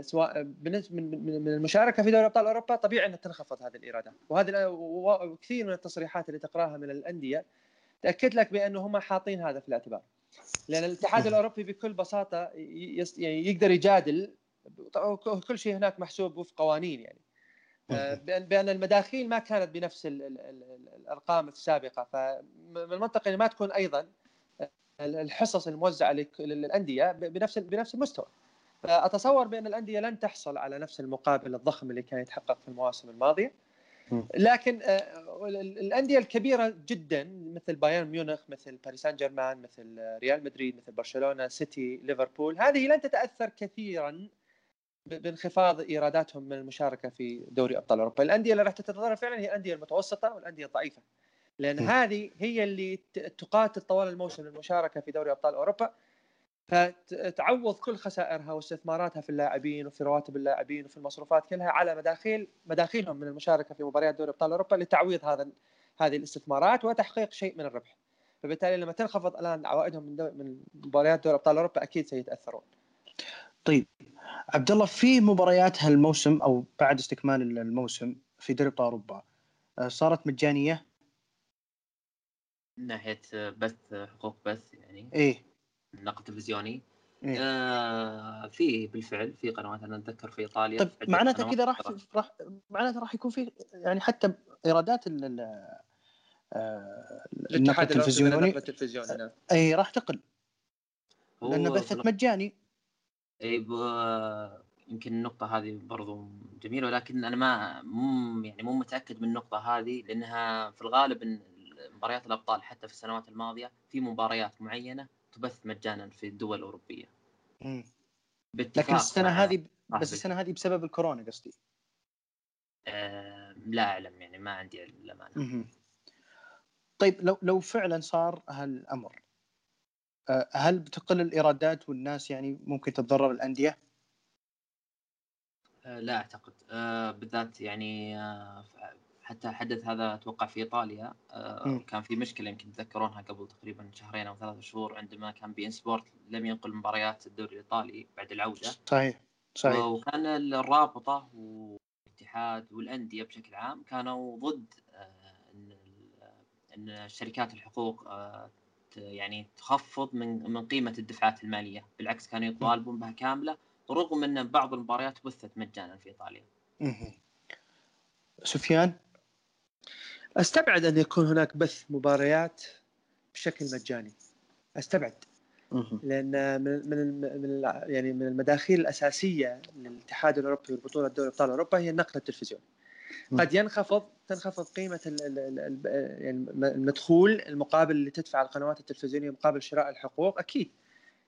سواء بالنسبة من المشاركة في دوري أبطال أوروبا، طبيعي أن تنخفض هذه الإيرادات. وهذا وكثير من التصريحات اللي تقراها من الأندية تأكد لك بأنه هم حاطين هذا في الاعتبار، لأن الاتحاد الأوروبي بكل بساطة يقدر يجادل، كل شيء هناك محسوب وفق قوانين، يعني بأن المداخيل ما كانت بنفس الأرقام السابقة، فمن المنطق أن ما تكون أيضا الحصص الموزعة للأندية بنفس بنفس المستوى. فأتصور بأن الأندية لن تحصل على نفس المقابل الضخم اللي كان يتحقق في المواسم الماضية، لكن الأندية الكبيرة جدا مثل بايرن ميونخ، مثل باريس سان جيرمان، مثل ريال مدريد، مثل برشلونة، سيتي، ليفربول، هذه لن تتأثر كثيرا بانخفاض إيراداتهم من المشاركة في دوري أبطال أوروبا. الأندية اللي راح تتضرر فعلا هي الأندية المتوسطة والأندية الضعيفة، لأن م. هذه هي اللي تقاتل طوال الموسم للمشاركة في دوري أبطال أوروبا، فتعوض كل خسائرها واستثماراتها في اللاعبين وفي رواتب اللاعبين وفي المصروفات كلها على مداخيل مداخيلهم من المشاركة في مباريات دوري أبطال أوروبا لتعويض هذا هذه الاستثمارات وتحقيق شيء من الربح. فبالتالي لما تنخفض الآن عوائدهم من, من مباريات دوري أبطال أوروبا أكيد سيتأثرون. طيب عبد الله، في مباريات هالموسم او بعد استكمال الموسم في دوري ابطال اوروبا صارت مجانيه من ناحيه بث حقوق بث، يعني ايه نقد تلفزيوني. إيه؟ آه في بالفعل في قنوات، انا اتذكر في ايطاليا. طيب في معناته كذا راح راح معناته راح يكون في يعني حتى ايرادات النقد التلفزيوني اي راح تقل لانه بث مجاني. اي يمكن النقطه هذه برضو جميله، ولكن انا ما مم يعني مو متاكد من النقطه هذه، لانها في الغالب ان مباريات الابطال حتى في السنوات الماضيه في مباريات معينه تبث مجانا في الدول الاوروبيه. امم لكن السنه هذه بس السنه هذه بسبب الكورونا قصدي. آه لا اعلم، يعني ما عندي الامانه. طيب لو لو فعلا صار هالامر، هل بتقل الإيرادات والناس يعني ممكن تتضرر الأندية؟ لا أعتقد، بالذات يعني حتى حدث هذا أتوقع في إيطاليا. كان في مشكلة يمكن تذكرونها قبل تقريبا شهرين أو ثلاثة شهور، عندما كان بي إن سبورت لم ينقل مباريات الدوري الإيطالي بعد العودة. صحيح صحيح. وكان الرابطة والاتحاد والأندية بشكل عام كانوا ضد أن شركات الحقوق يعني تخفض من من قيمة الدفعات المالية، بالعكس كانوا يطالبون بها كاملة، رغم أن بعض المباريات بثت مجانا في إيطاليا. سفيان، أستبعد أن يكون هناك بث مباريات بشكل مجاني، أستبعد، لأن من من من يعني من المداخيل الأساسية للاتحاد الأوروبي والبطولة دوري أبطال أوروبا هي النقل التلفزيوني. قد ينخفض تنخفض قيمة المدخول المقابل اللي تدفع القنوات التلفزيونية مقابل شراء الحقوق. أكيد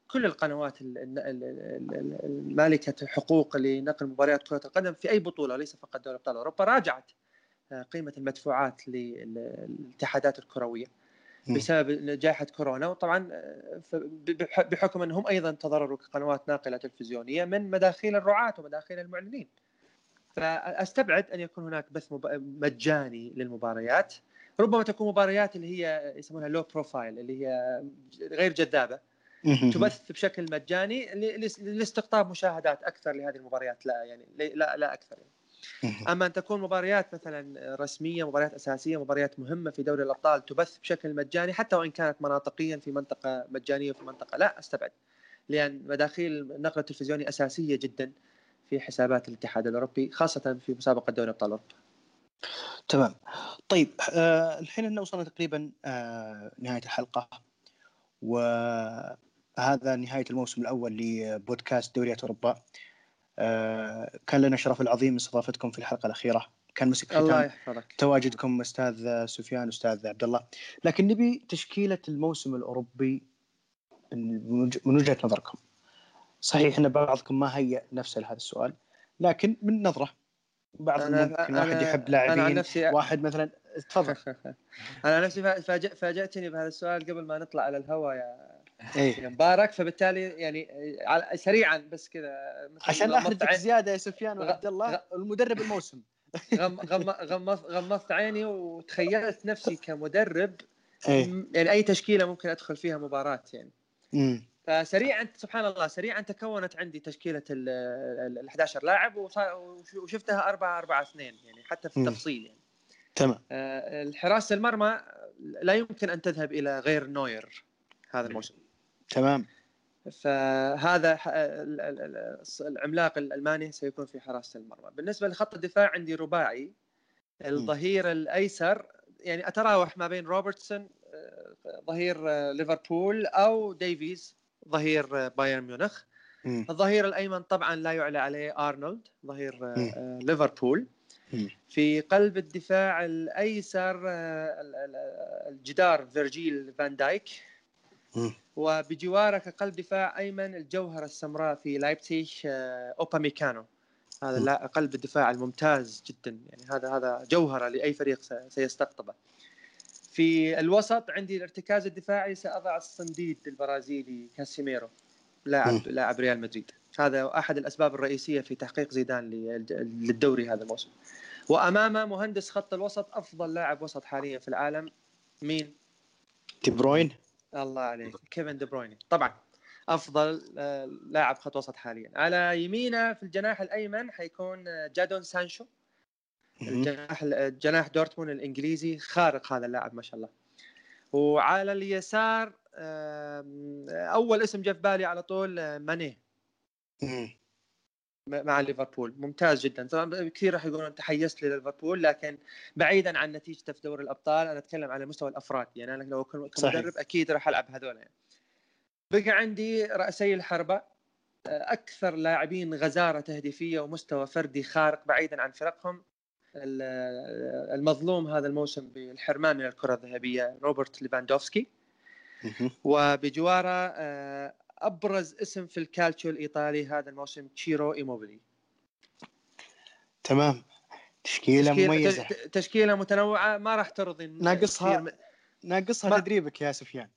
كل القنوات المالكة حقوق لنقل مباريات كرة القدم في أي بطولة ليس فقط دوري أبطال أوروبا راجعت قيمة المدفوعات للاتحادات الكروية بسبب جائحة كورونا، وطبعا بحكم أنهم أيضا تضرروا كقنوات ناقلة تلفزيونية من مداخيل الرعاة ومداخيل المعلنين. فأستبعد أن يكون هناك بث مجاني للمباريات. ربما تكون مباريات اللي هي يسمونها لو بروفايل، اللي هي غير جذابة، تبث بشكل مجاني لاستقطاب مشاهدات أكثر لهذه المباريات، لا يعني لا لا أكثر يعني. أما أن تكون مباريات مثلا رسمية، مباريات أساسية، مباريات مهمة في دوري الأبطال تبث بشكل مجاني حتى وإن كانت مناطقيا في منطقة مجانية وفي منطقة لا، أستبعد، لأن مداخيل النقل التلفزيوني أساسية جدا في حسابات الاتحاد الأوروبي خاصة في مسابقة دوري أبطال أوروبا. تمام. طيب آه الحين احنا وصلنا تقريبا آه نهاية الحلقة، وهذا نهاية الموسم الأول لبودكاست دوريات أوروبا. آه كان لنا الشرف العظيم استضافتكم في الحلقة الأخيرة، كان مسك ختام تواجدكم أستاذ سفيان وأستاذ عبد الله. لكن نبي تشكيلة الموسم الأوروبي من وجهة نظركم. صحيح أن بعضكم ما هيأ نفسه لهذا السؤال، لكن من نظرة بعض ممكن واحد يحب لاعبين واحد مثلا. تفضل. أنا نفسي فاجأ فاجأتني بهذا السؤال قبل ما نطلع على الهواء يا إيه؟ مبارك، فبالتالي يعني سريعا بس كذا عشان أخذك زيادة يا سفيان وعبد الله. المدرب الموسم غمضت عيني وتخيلت نفسي كمدرب أي. يعني أي تشكيلة ممكن أدخل فيها مباراة يعني. مم. فسريعا سبحان الله سريعا تكونت عندي تشكيلة ال إحدى عشر لاعب وشفتها أربعة أربعة اثنين يعني حتى في التفصيل يعني. تمام. الحراسة المرمى لا يمكن أن تذهب إلى غير نوير هذا الموسم. تمام. فهذا العملاق الألماني سيكون في حراسة المرمى. بالنسبة لخط الدفاع عندي رباعي. الظهير الأيسر يعني أتراوح ما بين روبرتسون ظهير ليفربول أو ديفيز ظهير بايرن ميونخ. الظهير الأيمن طبعا لا يعلى عليه أرنولد ظهير ليفربول. في قلب الدفاع الأيسر الجدار فيرجيل فان دايك. وبجواره كقلب دفاع أيمن الجوهرة السمراء في لايبزيغ أوباميكانو. هذا لا قلب الدفاع الممتاز جدا يعني هذا هذا جوهرة لأي فريق سيستقطبه. في الوسط عندي الارتكاز الدفاعي سأضع الصنديد البرازيلي كاسيميرو لاعب لاعب ريال مدريد. هذا أحد الأسباب الرئيسية في تحقيق زيدان للدوري هذا الموسم. وأمامه مهندس خط الوسط أفضل لاعب وسط حاليا في العالم مين؟ دي بروين. الله عليك كيفن دي بروين طبعا أفضل لاعب خط وسط حاليا. على يمينه في الجناح الأيمن حيكون جادون سانشو الجناح جناح دورتموند الإنجليزي خارق هذا اللاعب ما شاء الله. وعلى اليسار أول اسم جاء في بالي على طول ماني مع ليفربول ممتاز جدا. طبعا كثير راح يقولون تحيزت لليفربول لكن بعيدا عن نتيجته في دوري الأبطال أنا أتكلم على مستوى الأفراد يعني أنا لو كنت مدرب أكيد راح ألعب هذول يعني. بقى عندي رأسي الحربة أكثر لاعبين غزارة تهديفية ومستوى فردي خارق بعيدا عن فرقهم. المظلوم هذا الموسم بالحرمان من الكرة الذهبية روبرت ليفاندوفسكي. وبجواره أبرز اسم في الكالتشيو الإيطالي هذا الموسم تشيرو إيموبيلي. تمام. تشكيلة, تشكيلة مميزة تشكيلة متنوعة ما راح ترضي ناقصها م... ناقصها تدريبك يا سفيان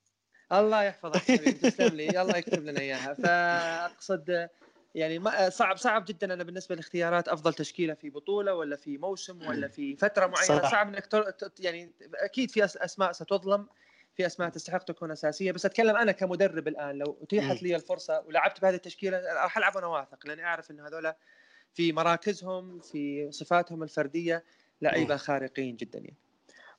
الله يحفظك تسلم لي الله يكتب لنا إياها. فأقصد يعني ما صعب صعب جدا أنا بالنسبة لاختيارات أفضل تشكيلة في بطولة ولا في موسم ولا في فترة معينة صح. صعب إنك يعني أكيد في أسماء ستظلم في أسماء تستحق تكون أساسية بس أتكلم أنا كمدرب الآن لو أتيحت لي الفرصة ولعبت بهذه التشكيلة راح ألعب وأنا واثق لأني أعرف إن هذولا في مراكزهم في صفاتهم الفردية لعيبة خارقين جدا يعني.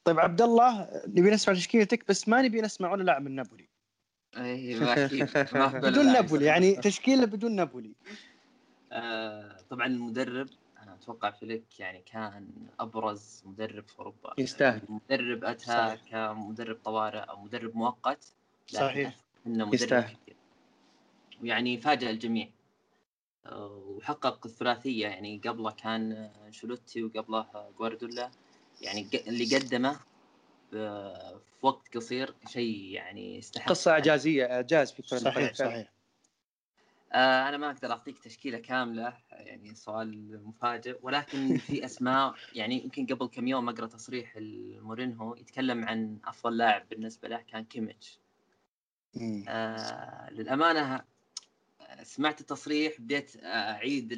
طيب عبد الله نبي نسمع تشكيلتك بس ما نبي نسمع ولا لاعب من نابولي. ايوه اكيد بدون نابولي يعني تشكيله بدون نابولي. آه طبعا المدرب انا اتوقع فليك يعني كان ابرز مدرب في اوروبا يستاهل مدرب اتى صحيح. كمدرب طوارئ او مدرب مؤقت صحيح انه مدرب يستاهل ويعني فاجأ الجميع وحقق الثلاثيه يعني قبله كان شلوتي وقبله غوارديولا يعني اللي قدمه في وقت قصير شيء يعني يستحق قصة إعجازية إعجاز في كل صحيح صحيح. آه أنا ما أقدر أعطيك تشكيلة كاملة يعني سؤال مفاجئ ولكن في أسماء يعني يمكن قبل كم يوم أقرأ تصريح المورينهو يتكلم عن أفضل لاعب بالنسبة له كان كيميتش. آه للأمانة سمعت التصريح بديت أعيد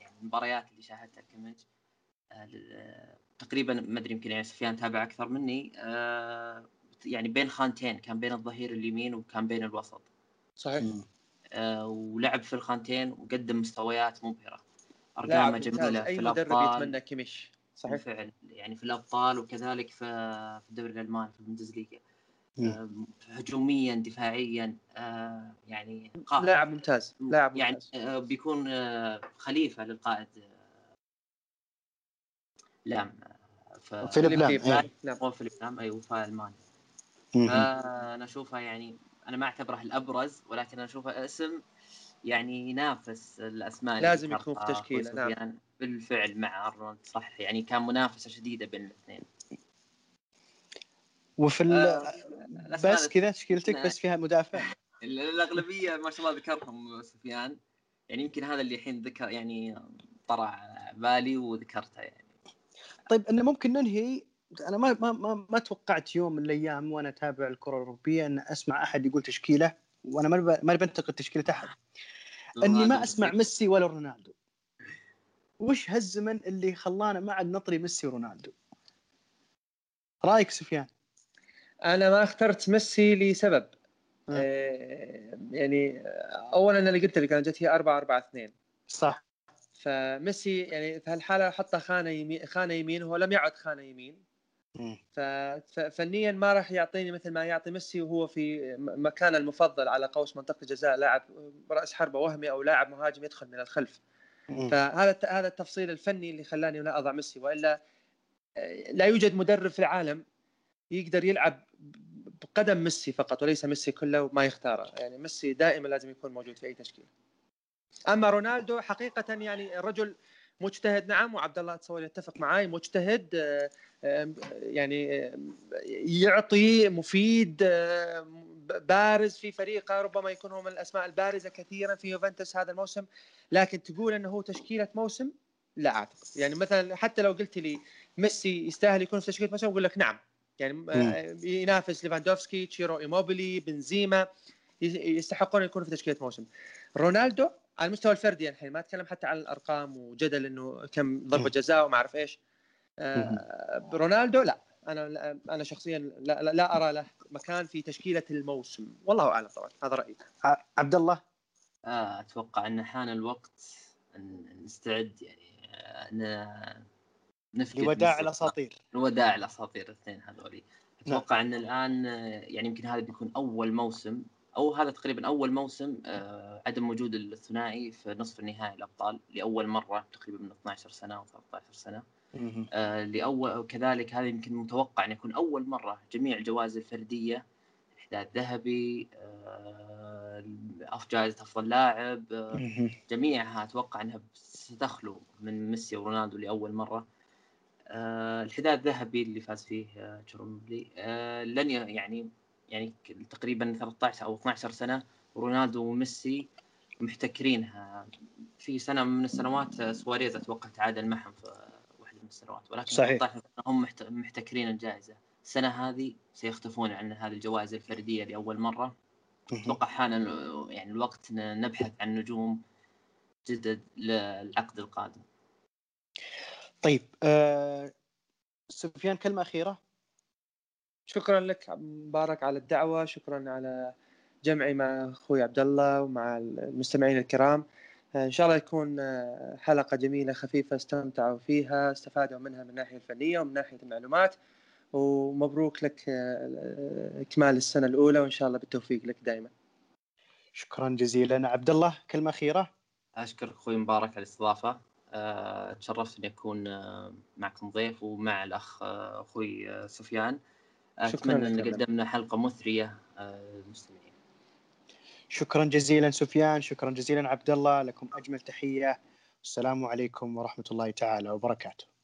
يعني المباريات اللي شاهدتها كيميتش آه تقريبا ما ادري يمكن يعني سفيان تابع اكثر مني آه يعني بين خانتين كان بين الظهير اليمين وكان بين الوسط صحيح آه ولعب في الخانتين وقدم مستويات مبهره ارقامه جميله في الابطال يتمنى كيميش صحيح فعلا يعني في الابطال وكذلك في في الدوري الالماني في البوندسليغا آه هجوميا دفاعيا آه يعني لاعب ممتاز لاعب يعني ممتاز. آه بيكون آه خليفه للقائد لام فيليب لام فيليب لام أي وفاء ألماني. أنا أشوفها يعني أنا ما أعتبره الأبرز ولكن أنا أشوفها اسم يعني ينافس الأسماء لازم يكون في تشكيلة نعم بالفعل مع أرنولد صح يعني كان منافسة شديدة بين الاثنين. وفي آه بس كذا تشكيلتك بس فيها مدافع الأغلبية ما شاء الله ذكرهم سفيان يعني يمكن هذا اللي الحين ذكر يعني طرع بالي وذكرته يعني. طيب أنا ممكن ننهي أنا ما ما ما توقعت يوم من الأيام وأنا أتابع الكرة الأوروبية أن أسمع أحد يقول تشكيلة وأنا ما ما بنتقد تشكيلة أحد أني ما أسمع ميسي ولا رونالدو. وش هالزمن اللي خلانا ما عاد نطري ميسي ورونالدو؟ رأيك سفيان؟ انا ما اخترت ميسي لسبب آه يعني اولا انا اللي قلت لك انا جت هي أربعة أربعة اثنين صح. فميسي يعني في هالحاله حطها خانه يمين خانه يمين وهو لم يعد خانه يمين ففنيا ما راح يعطيني مثل ما يعطي ميسي وهو في مكانه المفضل على قوس منطقه جزاء لاعب راس حربه وهمي او لاعب مهاجم يدخل من الخلف. فهذا هذا التفصيل الفني اللي خلاني هنا اضع ميسي، والا لا يوجد مدرب في العالم يقدر يلعب بقدم ميسي فقط وليس ميسي كله وما يختاره. يعني ميسي دائما لازم يكون موجود في اي تشكيله. اما رونالدو حقيقه يعني الرجل مجتهد، نعم، وعبد الله تصور يتفق معاي، مجتهد يعني يعطي مفيد بارز في فريقه، ربما يكون هو من الاسماء البارزه كثيرا في يوفنتوس هذا الموسم. لكن تقول انه هو تشكيله موسم؟ لا اعتقد. يعني مثلا حتى لو قلت لي ميسي يستاهل يكون في تشكيله موسم اقول لك نعم، يعني م. ينافس ليفاندوفسكي، تشيرو إيموبيلي، بنزيما، يستحقون يكونوا في تشكيله موسم. رونالدو على المستوى الفردي الحين ما اتكلم حتى عن الارقام وجدل انه كم ضربه جزاء وما اعرف ايش. آه رونالدو لا، انا انا شخصيا لا, لا ارى له مكان في تشكيله الموسم، والله اعلم. طبعا هذا رايي. عبد الله آه اتوقع ان حان الوقت ان نستعد، يعني ان نفكر الوداع الاساطير الوداع الاساطير الاثنين هذولي. اتوقع نعم. ان الان يعني يمكن هذا بيكون اول موسم أو هذا تقريباً أول موسم عدم وجود الثنائي في نصف النهائي الأبطال لأول مرة تقريباً من اثنتي عشرة سنة أو ثلاثة عشر سنة لأول. وكذلك هذا يمكن متوقع أن يكون أول مرة جميع الجوائز الفردية، الحذاء الذهبي، جائزة أفضل لاعب، جميعها أتوقع أنها ستخلو من ميسي ورونالدو لأول مرة. الحذاء الذهبي اللي فاز فيه تشيرومبلي لن يعني يعني تقريباً ثلاثة عشر أو اثنتي عشرة سنة رونالدو وميسي محتكرينها. في سنة من السنوات سواريز أتوقع تعادل معهم في واحدة من السنوات، ولكن ثلاثة عشر هم محتكرين الجائزة. السنة هذه سيختفون عن هذه الجوائز الفردية لأول مرة. أتوقع حان يعني الوقت نبحث عن نجوم جدد للعقد القادم. طيب أه... سفيان كلمة أخيرة. شكرا لك مبارك على الدعوة، شكرا على جمعي مع أخوي عبد الله ومع المستمعين الكرام. إن شاء الله يكون حلقة جميلة خفيفة استمتعوا فيها، استفادوا منها من ناحية الفنية ومن ناحية المعلومات. ومبروك لك إكمال السنة الأولى، وإن شاء الله بالتوفيق لك دائما. شكرا جزيلا. عبد الله كلمة أخيرة. أشكر أخوي مبارك على الاستضافة، تشرفت أن أكون معكم ضيف ومع الأخ أخوي سفيان. أتمنى أن قدمنا حلقة مثرية للمستمعين. شكرا جزيلا سفيان، شكرا جزيلا عبد الله، لكم أجمل تحية. السلام عليكم ورحمة الله تعالى وبركاته.